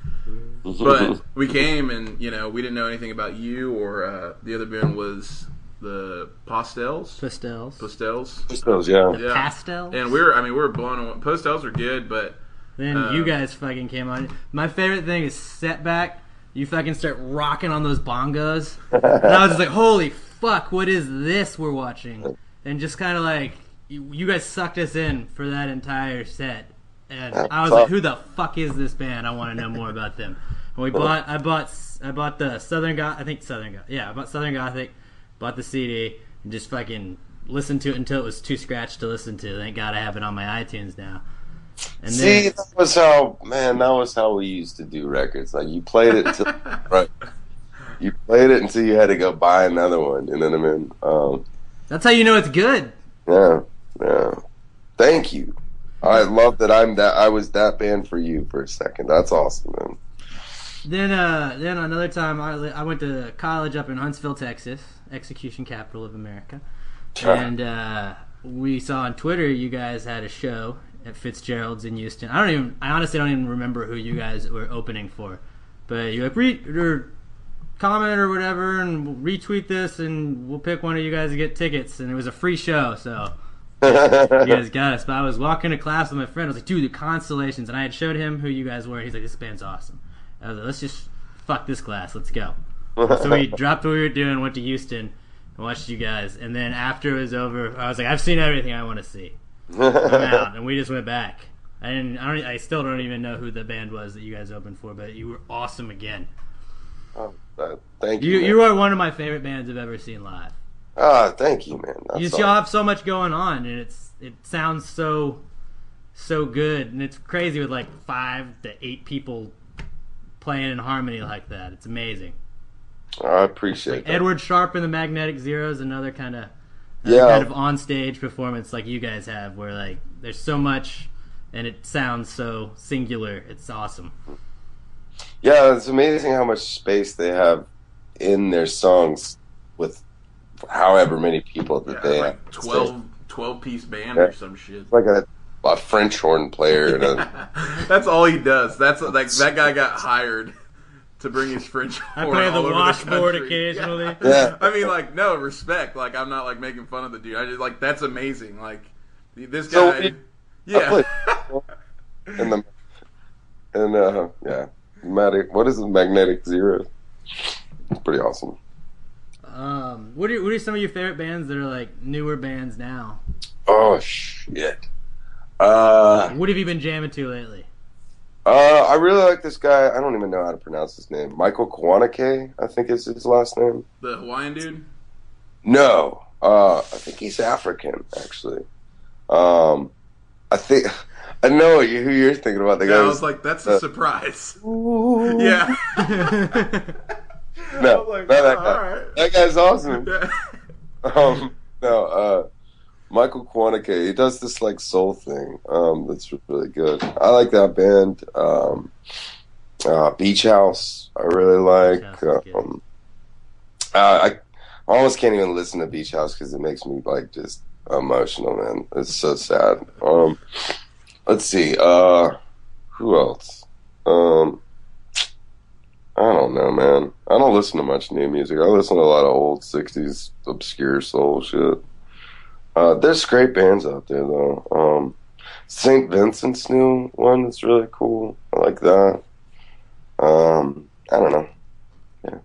But we came and, you know, we didn't know anything about you or uh, the other band was the Postels. Postels. Postels. Postels, yeah. The yeah. Pastels. And we were, I mean, we were blown away. Postels were good, but. Then um, you guys fucking came on. My favorite thing is Setback. You fucking start rocking on those bongos. And I was just like, holy fuck, what is this we're watching? And just kind of like. You guys sucked us in for that entire set, and I was like, "Who the fuck is this band? I want to know more about them." And we bought, I bought, I bought the Southern Gothic. I think Southern Gothic. Yeah, I bought Southern Gothic, bought the C D, and just fucking listened to it until it was too scratched to listen to. Thank God I have it on my iTunes now. And then, see, that was how man, that was how we used to do records. Like you played it till right, you played it until you had to go buy another one, and then I mean, um, that's how you know it's good. Yeah. Yeah. Thank you. I love that I'm that I was that band for you for a second. That's awesome, man. Then uh then another time I I went to college up in Huntsville, Texas, execution capital of America. And uh we saw on Twitter you guys had a show at Fitzgerald's in Houston. I don't even I honestly don't even remember who you guys were opening for. But you like re or comment or whatever and we'll retweet this and we'll pick one of you guys to get tickets, and it was a free show, so you guys got us. But I was walking to class with my friend. I was like, dude, the Constellations. And I had showed him who you guys were. He's like, this band's awesome. I was like, let's just fuck this class. Let's go. So we dropped what we were doing, went to Houston, and watched you guys. And then after it was over, I was like, I've seen everything I want to see. I'm out. And we just went back. I didn't. I, don't, I still don't even know who the band was that you guys opened for, but you were awesome again. Oh, uh, thank you. You, you are one of my favorite bands I've ever seen live. Ah, oh, thank you, man. That's you all. Y'all have so much going on, and it's it sounds so, so good, and it's crazy with like five to eight people playing in harmony like that. It's amazing. I appreciate like that. Edward Sharpe and the Magnetic Zero is another kind of yeah. kind of on stage performance like you guys have, where like there's so much, and it sounds so singular. It's awesome. Yeah, it's amazing how much space they have in their songs with. However many people that yeah, they like have. twelve, twelve piece band yeah. or some shit. Like a, a French horn player. And a... That's all he does. That's like that guy got hired to bring his French horn. I play all the washboard occasionally. Yeah. Yeah. I mean, like no respect. Like I'm not like making fun of the dude. I just like that's amazing. Like this so guy. It, yeah. And the and uh, yeah, magnetic. What is the Magnetic Zero? It's pretty awesome. Um, what are what are some of your favorite bands that are like newer bands now? Oh shit! Uh, what have you been jamming to lately? Uh, I really like this guy. I don't even know how to pronounce his name. Michael Kawanake, I think is his last name. The Hawaiian dude? No, uh, I think he's African actually. Um, I think I know who you're thinking about. The guy. Yeah, I was like, that's uh, a surprise. Ooh. Yeah. No, like, not that oh, guy. Right. That guy's awesome. Yeah. Um, no, uh, Michael Kawanake, he does this like soul thing um, that's really good. I like that band. Um, uh, Beach House, I really like. Um, uh, I almost can't even listen to Beach House because it makes me like just emotional, man. It's so sad. Um, let's see. Uh, who else? Um, I don't know, man. I don't listen to much new music. I listen to a lot of old sixties obscure soul shit. Uh, there's great bands out there, though. Um, Saint Vincent's new one that's really cool. I like that. Um, I don't know. Yeah.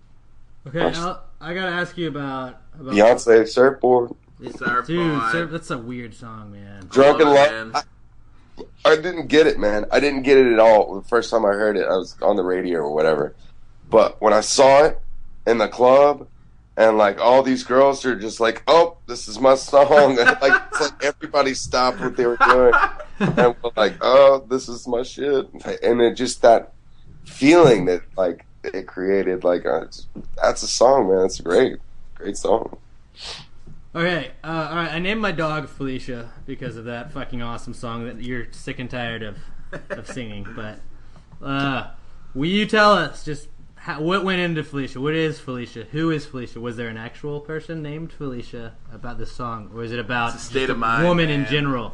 Okay, I'll, I gotta ask you about, about Beyonce Surfboard. Surfboard. Dude, that's a weird song, man. Drunken Love. I didn't get it, man. I didn't get it at all. The first time I heard it, I was on the radio or whatever. But when I saw it in the club, and like all these girls are just like, "Oh, this is my song," and like, it's like everybody stopped what they were doing, and we're like, "Oh, this is my shit," and it just that feeling that like they created. Like, uh, that's a song, man. It's great, great song. All right, uh, all right. I named my dog Felicia because of that fucking awesome song that you're sick and tired of of singing. But uh, will you tell us just how, what went into Felicia? What is Felicia? Who is Felicia? Was there an actual person named Felicia about this song, or is it about it's a state of mind, woman man. in general?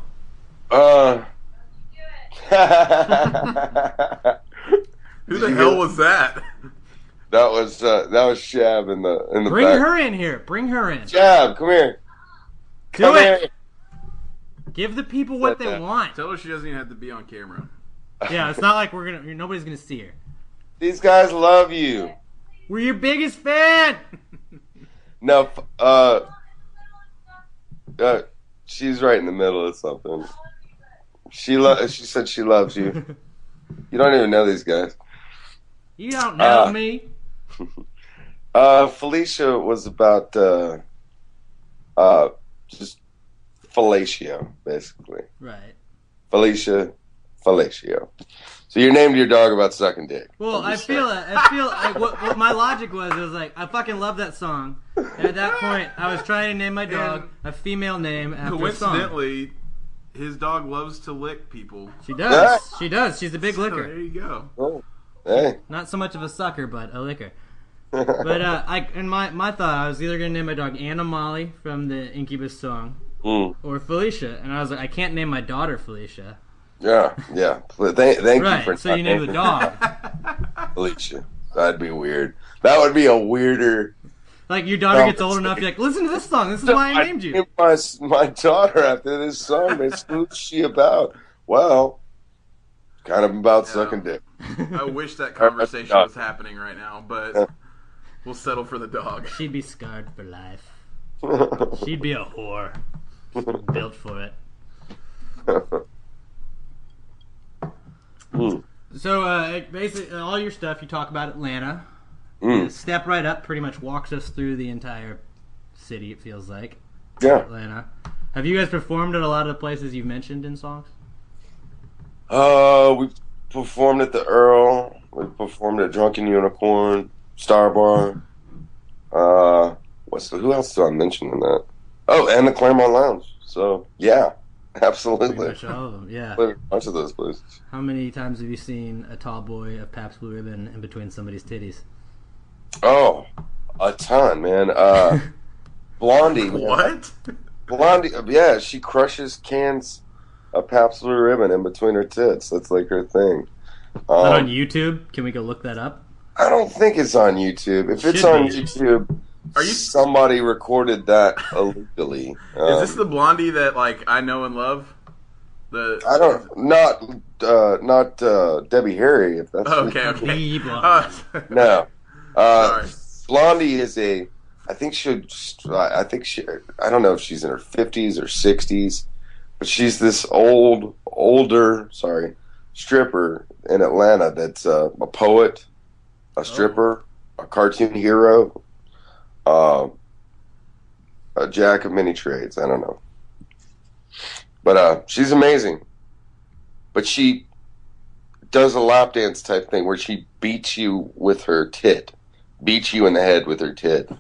Uh. Who the hell was that? That was uh, that was Shab in the in the Bring back. her in here. Bring her in. Shab, come here. Do come it. Here. Give the people what Set they that. want. Tell her she doesn't even have to be on camera. Yeah, it's not like we're gonna. Nobody's gonna see her. These guys love you. We're your biggest fan. No, uh, uh, she's right in the middle of something. She lo- She said she loves you. You don't even know these guys. You don't know uh, me. Uh, Felicia was about uh, uh, just fellatio, basically. Right. Felicia, fellatio. So you named your dog about sucking dick. Well, I feel it. I feel like what, what my logic was. It was like I fucking love that song. And at that point, I was trying to name my dog and a female name after a song. Coincidentally, his dog loves to lick people. She does. Ah. She does. She's a big so licker. There you go. Oh. Hey. Not so much of a sucker, but a licker. But uh, I, in my, my thought, I was either going to name my dog Anna Molly from the Incubus song mm. or Felicia. And I was like, I can't name my daughter Felicia. Yeah, yeah. Thank, thank right, you for so you name the dog Felicia. That'd be weird. That would be a weirder... Like, your daughter no, gets old enough, you're like, listen to this song. This is why I named you. I named my, my daughter after this song. Who's she about? Well... Kind of about yeah. sucking dick. I wish that conversation was happening right now, but we'll settle for the dog. She'd be scarred for life. She'd be a whore. Built for it. Mm. So, uh, basically, all your stuff, you talk about Atlanta. Mm. Step Right Up pretty much walks us through the entire city, it feels like. Yeah. Atlanta. Have you guys performed at a lot of the places you've mentioned in songs? Uh, we performed at the Earl. We performed at Drunken Unicorn, Star Bar. Uh, what's the, who else did I mention in that? Oh, and the Claremont Lounge. So yeah, absolutely. Pretty much all of them. Yeah, a bunch of those places. How many times have you seen a tall boy of Pabst Blue Ribbon in between somebody's titties? Oh, a ton, man. Uh, Blondie. What? Blondie. Yeah, she crushes cans. A Pabst Blue Ribbon in between her tits. That's like her thing. Um, not on YouTube? Can we go look that up? I don't think it's on YouTube. If Should it's on be. YouTube, Are you... somebody recorded that illegally. Um, Is this the Blondie that like I know and love? The I don't not uh, not uh, Debbie Harry. If that's oh, okay, okay. Uh, no, uh, Sorry. Blondie is a. I think she. I think she. I don't know if she's in her fifties or sixties. But she's this old, older, sorry, stripper in Atlanta that's uh, a poet, a stripper, oh. a cartoon hero, uh, a jack of many trades. I don't know. But uh, she's amazing. But she does a lap dance type thing where she beats you with her tit, beats you in the head with her tit.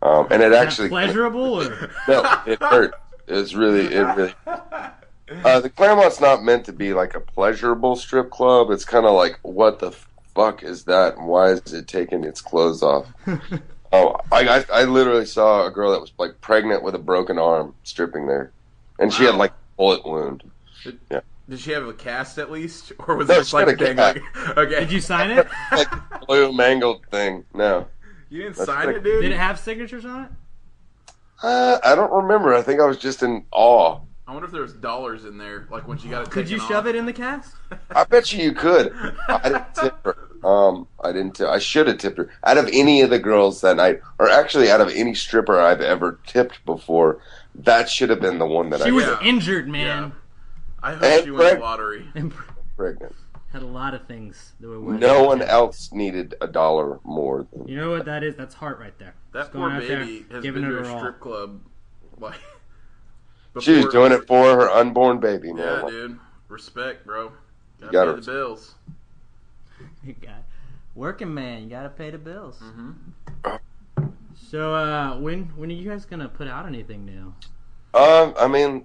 Um, and it actually... pleasurable? Or? No, it hurt. It's really, it really. Uh, the Claremont's not meant to be like a pleasurable strip club. It's kind of like, what the fuck is that? And why is it taking its clothes off? oh, I, I I literally saw a girl that was like pregnant with a broken arm stripping there, and wow. she had like a bullet wound. Did, yeah. Did she have a cast at least, or was no, it just like a thing? Like, okay. Did you sign it? Like a blue mangled thing. No. You didn't That's sign like, it, dude. Did it have signatures on it? Uh, I don't remember. I think I was just in awe. I wonder if there was dollars in there, like when she got it. Could you shove off. it in the cast? I bet you you could. I didn't tip her. Um, I didn't. T- I should have tipped her. Out of any of the girls that night, or actually out of any stripper I've ever tipped before, that should have been the one that she I. She was yeah. injured, man. Yeah. I hope and she won the lottery. And pre- pregnant. Had a lot of things that were worth. No one else needed a dollar more than you know what that is? That's heart right there. That poor baby has been to a strip club. Like, she was doing it for her unborn baby, man. Yeah, dude. Respect, bro. Gotta pay the bills. God. Working man, you gotta pay the bills. Mm-hmm. So, uh, when when are you guys gonna put out anything new? Um, I mean,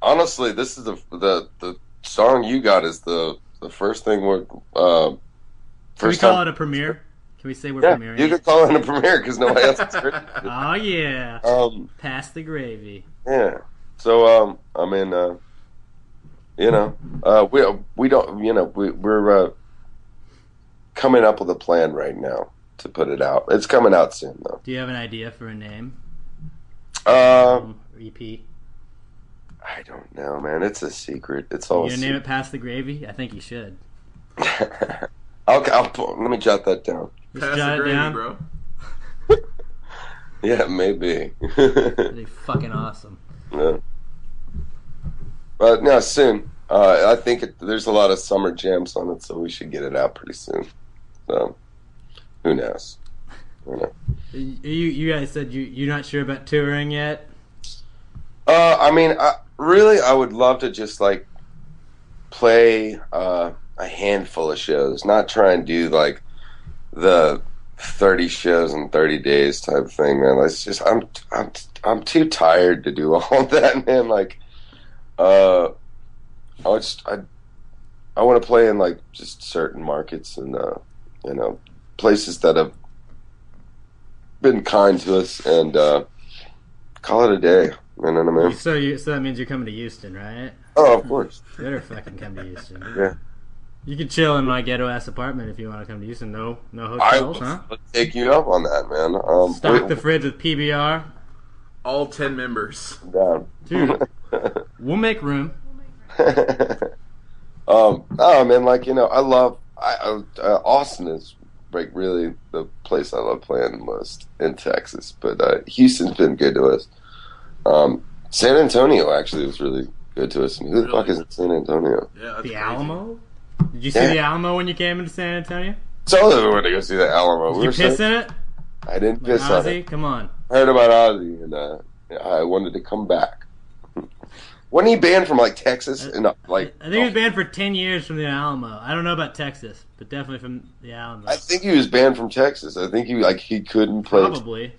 honestly, this is the the the song you got is the the first thing we're. Uh, first Can we call time- it a premiere? Can we say we're yeah, premiering? You could call it a premiere because nobody else has heard it. Oh yeah. Um, Pass the gravy. Yeah. So um, I mean, uh, you know, uh, we we don't, you know, we we're uh, coming up with a plan right now to put it out. It's coming out soon though. Do you have an idea for a name? Uh, E P. I don't know, man. It's a secret. It's all. You name it Pass the Gravy? I think you should. I'll, I'll let me jot that down. Pass the gravy, down. Bro. Yeah, maybe. That'd be fucking awesome. Yeah. But no, soon. Uh, I think it, there's a lot of summer jams on it, so we should get it out pretty soon. So, who knows? Who knows? You you guys said you you're not sure about touring yet. Uh, I mean, I, really, I would love to just like play uh, a handful of shows, not try and do like the thirty shows in thirty days type thing, man. It's just I'm I'm I'm too tired to do all that, man. Like, uh, I just I I want to play in like just certain markets and uh, you know, places that have been kind to us and uh, call it a day. You know what I mean? So you so that means you're coming to Houston, right? Oh, of course. You better fucking come to Houston. Dude. Yeah. You can chill in my ghetto-ass apartment if you want to come to Houston. No, no hotels, I will, huh? I'll take you up on that, man. Um, Stock wait, the fridge with P B R. All ten members. Down. Dude, we'll make room. um, oh, man, like, you know, I love... I, uh, Austin is, like, really the place I love playing the most in Texas. But uh, Houston's been good to us. Um, San Antonio, actually, was really good to us. And who the really? fuck is in San Antonio? Yeah, that's the crazy. Alamo? Did you see yeah. the Alamo when you came into San Antonio? Told everyone to go see the Alamo. Did we you piss so... in it? I didn't like piss Ozzy? on it. Come on. I heard about Ozzy, and uh, I wanted to come back. Wasn't he banned from, like, Texas? I, and, uh, like, I think oh. he was banned for ten years from the Alamo. I don't know about Texas, but definitely from the Alamo. I think he was banned from Texas. I think he like he couldn't play. Probably.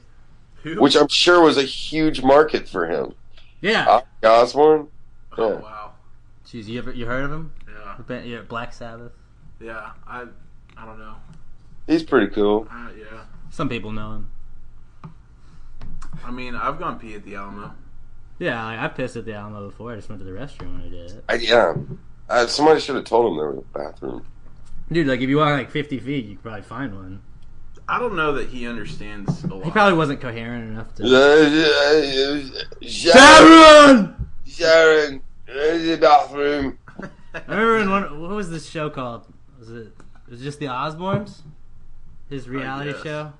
Who? Which I'm sure was a huge market for him. Yeah. Uh, Osborne? Oh, yeah. Wow. Jeez, you ever you heard of him? Yeah, Black Sabbath. Yeah, I, I don't know. He's pretty cool. Uh, yeah, some people know him. I mean, I've gone pee at the Alamo. Yeah, like, I pissed at the Alamo before. I just went to the restroom when I did it. I, yeah, I, somebody should have told him there was a bathroom. Dude, like if you walk like fifty feet, you could probably find one. I don't know that he understands a lot. He probably wasn't coherent enough to. Sharon, Sharon, there's a bathroom. I remember in one, what was this show called? Was it, it was just the Osbournes? His reality I show?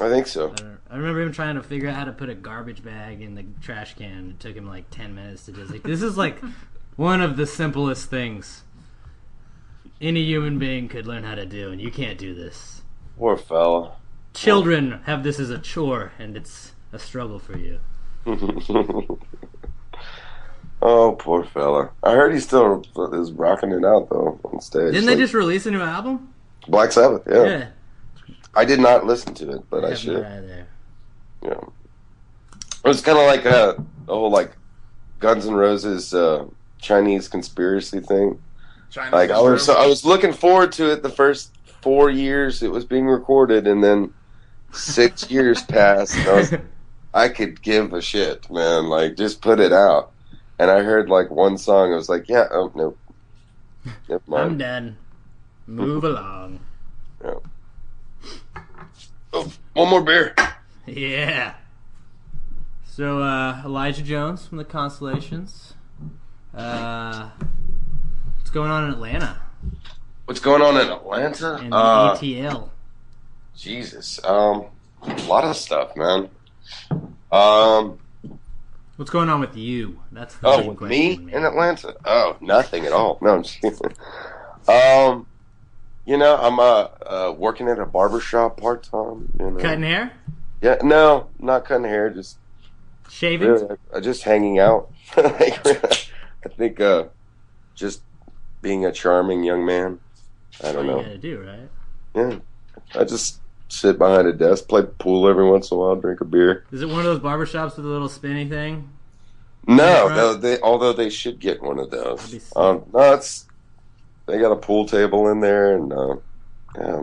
I think so. I, I remember him trying to figure out how to put a garbage bag in the trash can. It took him like ten minutes to just like, this is like one of the simplest things any human being could learn how to do, and you can't do this. Poor fella. Children Poor. have this as a chore, and it's a struggle for you. Oh, poor fella. I heard he still is rocking it out, though, on stage. Didn't like, they just release a new album? Black Sabbath, yeah. yeah. I did not listen to it, but I, I should. Yeah. It was kind of like a, a whole, like, Guns N' Roses uh, Chinese conspiracy thing. Chinese like, I was, I was looking forward to it the first four years it was being recorded, and then six years passed. And I, was, I could give a shit, man. Like, just put it out. And I heard, like, one song. I was like, yeah, oh, no. Never mind. I'm done. Move along. Yeah. Oh, one more beer. Yeah. So, uh, Elijah Jones from the Constellations. Uh, what's going on in Atlanta? What's going on in Atlanta? In the uh, A T L. Jesus. Um, a lot of stuff, man. Um... What's going on with you? That's the oh, with me man. in Atlanta? Oh, nothing at all. No, I'm just kidding. Um, you know, I'm uh, uh working at a barbershop part time. You know. Cutting hair? Yeah, no, not cutting hair. Just shaving. Really, uh, just hanging out. like, I think uh, just being a charming young man. I don't know. That's what you gotta do, right? Yeah. I just sit behind a desk, play pool every once in a while, drink a beer. Is it one of those barbershops with a little spinny thing? No, no they, although they should get one of those. Um, no, it's, they got a pool table in there and uh, yeah,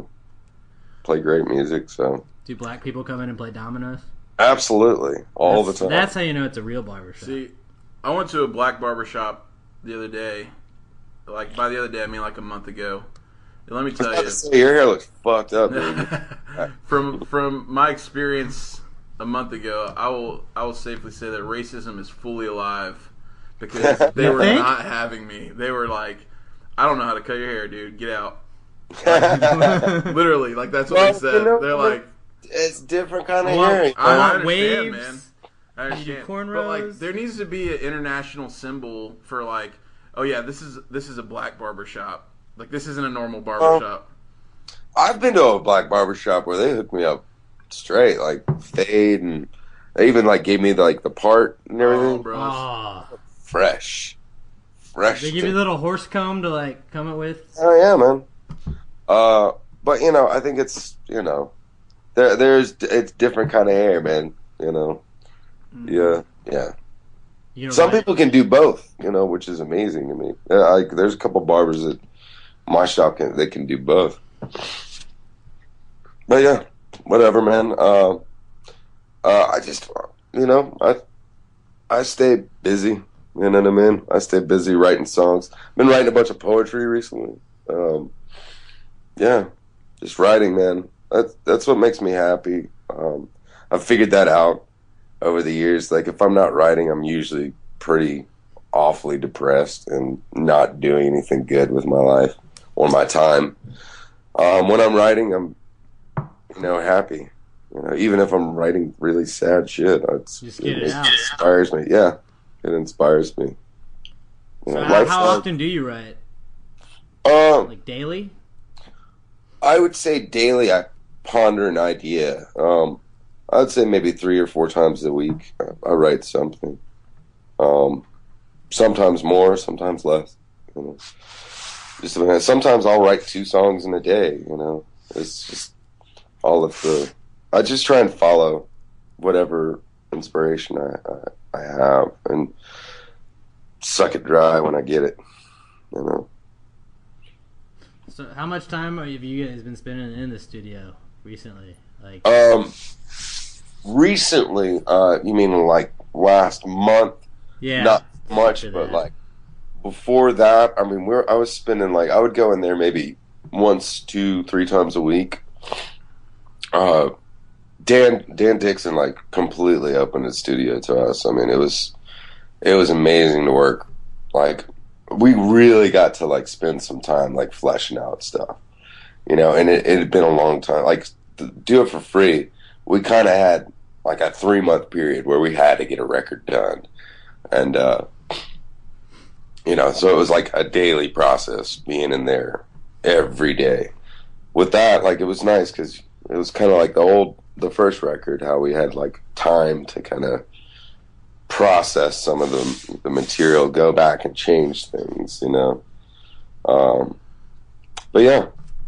play great music. So, do black people come in and play dominoes? Absolutely, all that's, the time. That's how you know it's a real barbershop. See, I went to a black barbershop the other day. Like by the other day, I mean like a month ago. And let me tell I was about you, to say, your hair looks fucked up. Baby. from from my experience a month ago, I will I will safely say that racism is fully alive because they were think? not having me. They were like, I don't know how to cut your hair, dude. Get out. Like, literally, like that's what well, they said. You know, They're like, it's different kind of hair. I, I understand, waves, man. I understand. Cornrows. But like, there needs to be an international symbol for like, oh yeah, this is this is a black barbershop. Like this isn't a normal barbershop. Um, I've been to a black barbershop where they hooked me up straight, like fade, and they even like gave me the, like the part and everything. Oh, bro. Oh. Fresh, fresh. They give you a little horse comb to like comb it with. Oh yeah, man. Uh, but you know, I think it's you know, there there's it's different kind of hair, man. You know, mm. yeah, yeah. You know, some right. people can do both, you know, which is amazing to me. Yeah, I, there's a couple barbers that my shop can they can do both. But yeah. Whatever, man. Uh, uh, I just, you know, I I stay busy. You know what I mean? I stay busy writing songs. Been writing a bunch of poetry recently. Um, yeah, just writing, man. That's that's what makes me happy. Um, I've figured that out over the years. Like if I'm not writing, I'm usually pretty awfully depressed and not doing anything good with my life or my time. Um, when I'm writing, I'm You know, happy. You know, even if I'm writing really sad shit, it's, Just get it, it, out. it inspires me. Yeah, it inspires me. You so know, how, how often do you write? Um, like daily? I would say daily. I ponder an idea. Um, I'd say maybe three or four times a week. I, I write something. Um, sometimes more, sometimes less. You know, just sometimes I'll write two songs in a day. You know, it's just. All of the, I just try and follow whatever inspiration I, I, I have and suck it dry when I get it, you know. So, how much time have you guys been spending in the studio recently? Like, um, recently, uh, you mean like last month? Yeah, not much, but like before that, I mean, we're I was spending like I would go in there maybe once, two, three times a week. Uh, Dan Dan Dixon like completely opened his studio to us. I mean, it was it was amazing to work. Like we really got to like spend some time like fleshing out stuff, you know. And it, it had been a long time. Like Do It For Free, we kind of had like a three month period where we had to get a record done, and uh, you know, so it was like a daily process being in there every day. With that, like it was nice because. It was kind of like the old, the first record, how we had like time to kind of process some of the the material, go back and change things, you know. Um, but yeah,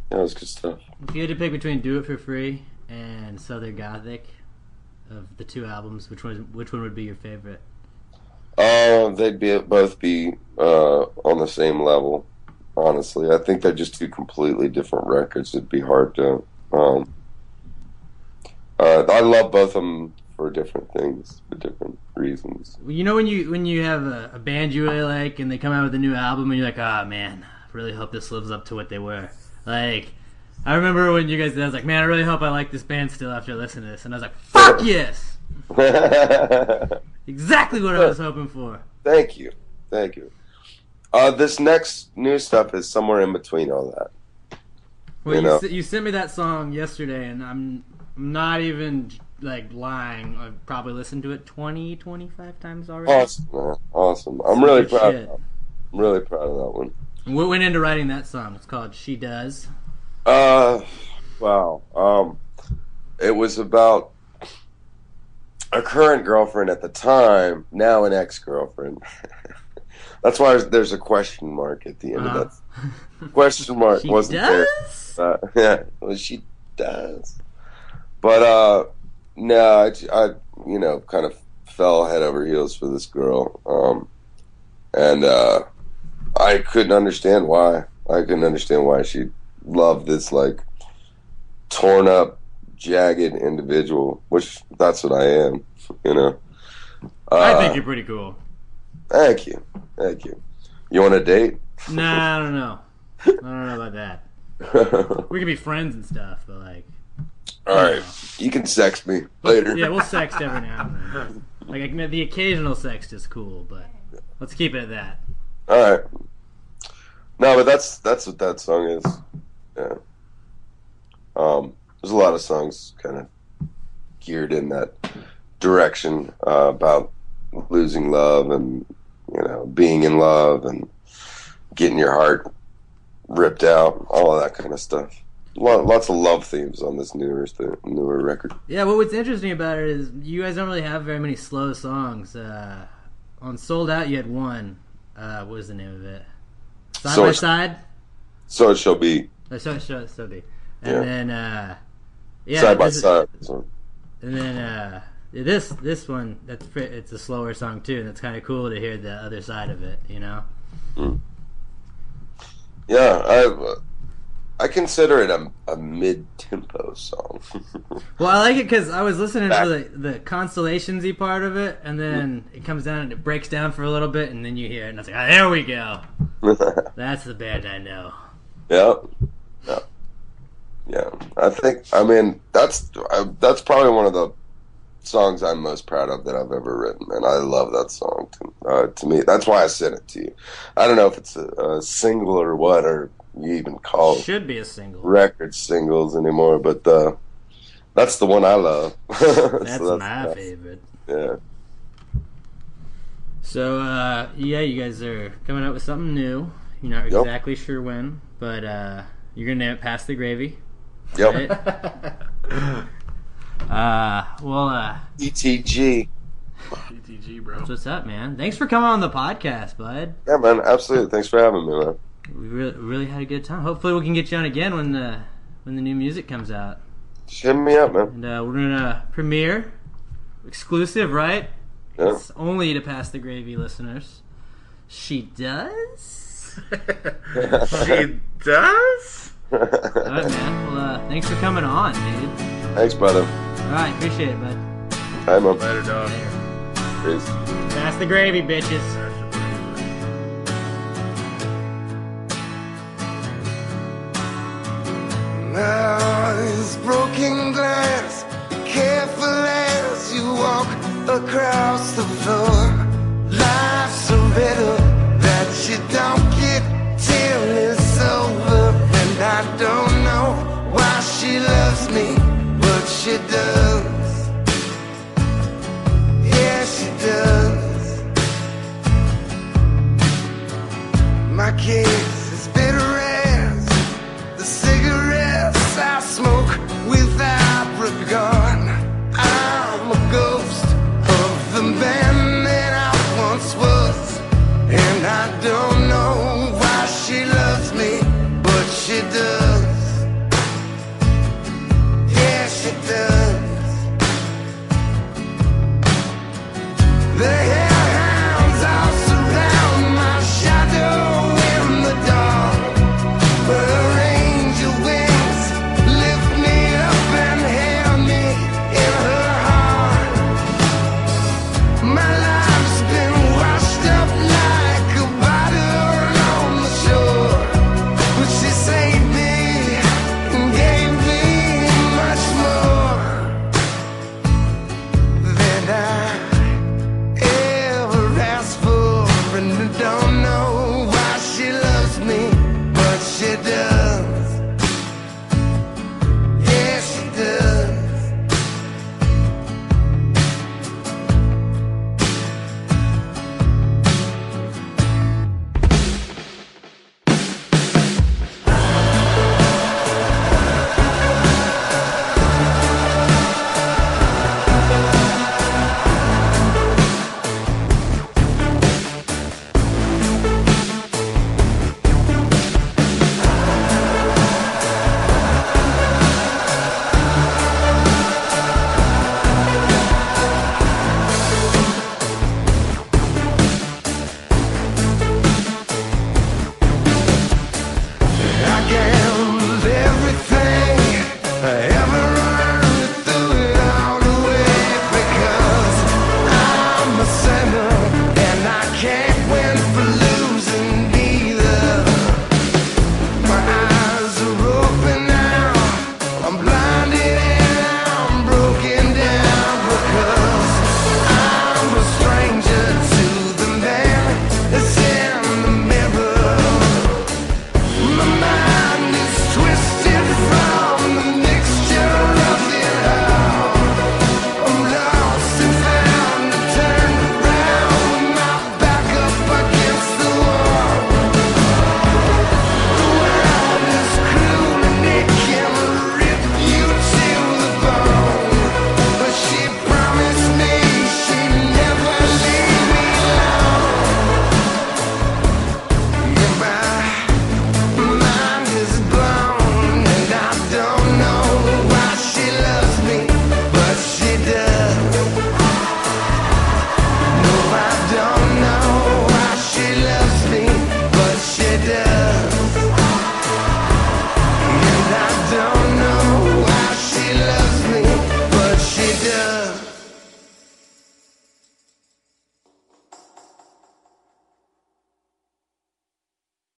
that was good stuff. If you had to pick between "Do It For Free" and "Southern Gothic," of the two albums, which one which one would be your favorite? Uh, they'd be both be uh, on the same level. Honestly, I think they're just two completely different records. It'd be hard to. Um, Uh, I love both of them for different things, for different reasons. You know when you when you have a, a band you really like and they come out with a new album and you're like, ah, oh, man, I really hope this lives up to what they were. Like, I remember when you guys did, I was like, man, I really hope I like this band still after listening to this. And I was like, fuck yes! Exactly what I was hoping for. Thank you. Thank you. Uh, this next new stuff is somewhere in between all that. Well, you, you, know? s- you sent me that song yesterday and I'm... I'm not even, like, lying. I've probably listened to it twenty, twenty-five times already. Awesome, man. Awesome. I'm really proud of that. I'm really proud of that one. What went into writing that song? It's called She Does. Uh, wow. Um, it was about a current girlfriend at the time, now an ex-girlfriend. That's why there's a question mark at the end uh, of that. Question mark she wasn't does? There. Uh, yeah, well, she does. But uh, no, I, I you know kind of fell head over heels for this girl, um, and uh, I couldn't understand why. I couldn't understand why she loved this like torn up, jagged individual, which that's what I am, you know. Uh, I think you're pretty cool. Thank you, thank you. You want a date? Nah, I don't know. I don't know about that. We can be friends and stuff, but like. All right, know. You can sext me later. Yeah, we'll sext every now and then. Like I mean, the occasional sext is cool, but let's keep it at that. All right. No, but that's that's what that song is. Yeah. Um, there's a lot of songs kind of geared in that direction uh, about losing love and, you know, being in love and getting your heart ripped out, all of that kind of stuff. Lots of love themes on this newer newer record. Yeah, well, what's interesting about it is you guys don't really have very many slow songs. Uh, on Sold Out, you had one. Uh, what was the name of it? Side so by Side? So It Shall Be. Oh, so It Shall so Be. And yeah. then, uh... Yeah, side by Side. Is, and then, uh... This this one, that's pretty, it's a slower song, too, and it's kind of cool to hear the other side of it, you know? Mm. Yeah, I... Uh, I consider it a, a mid-tempo song. Well, I like it because I was listening Back. to the, the Constellations-y part of it, and then it comes down and it breaks down for a little bit, and then you hear it, and I was like, oh, there we go. That's the band I know. Yeah. Yeah. Yeah. I think, I mean, that's I, that's probably one of the songs I'm most proud of that I've ever written, and I love that song. To, uh, to me, that's why I sent it to you. I don't know if it's a, a single or what, or... you even call should be a single record singles anymore, but uh, that's the one I love. that's, so that's my that's, favorite. Yeah. So uh, yeah, you guys are coming out with something new. You're not yep. exactly sure when, but uh, you're gonna name it Pass the Gravy. Yep. Right? uh, well. Uh, E T G. E T G, bro. That's what's up, man? Thanks for coming on the podcast, bud. Yeah, man. Absolutely. Thanks for having me, man. We really, really had a good time. Hopefully we can get you on again when the when the new music comes out. Just hit me up, man. And uh, we're going to premiere. Exclusive, right? Yeah. It's only to Pass the Gravy listeners. She does? She does? All right, man. Well, uh, thanks for coming on, dude. Thanks, brother. All right. Appreciate it, bud. All right, man. Later, dog. Later. Peace. Pass the gravy, bitches.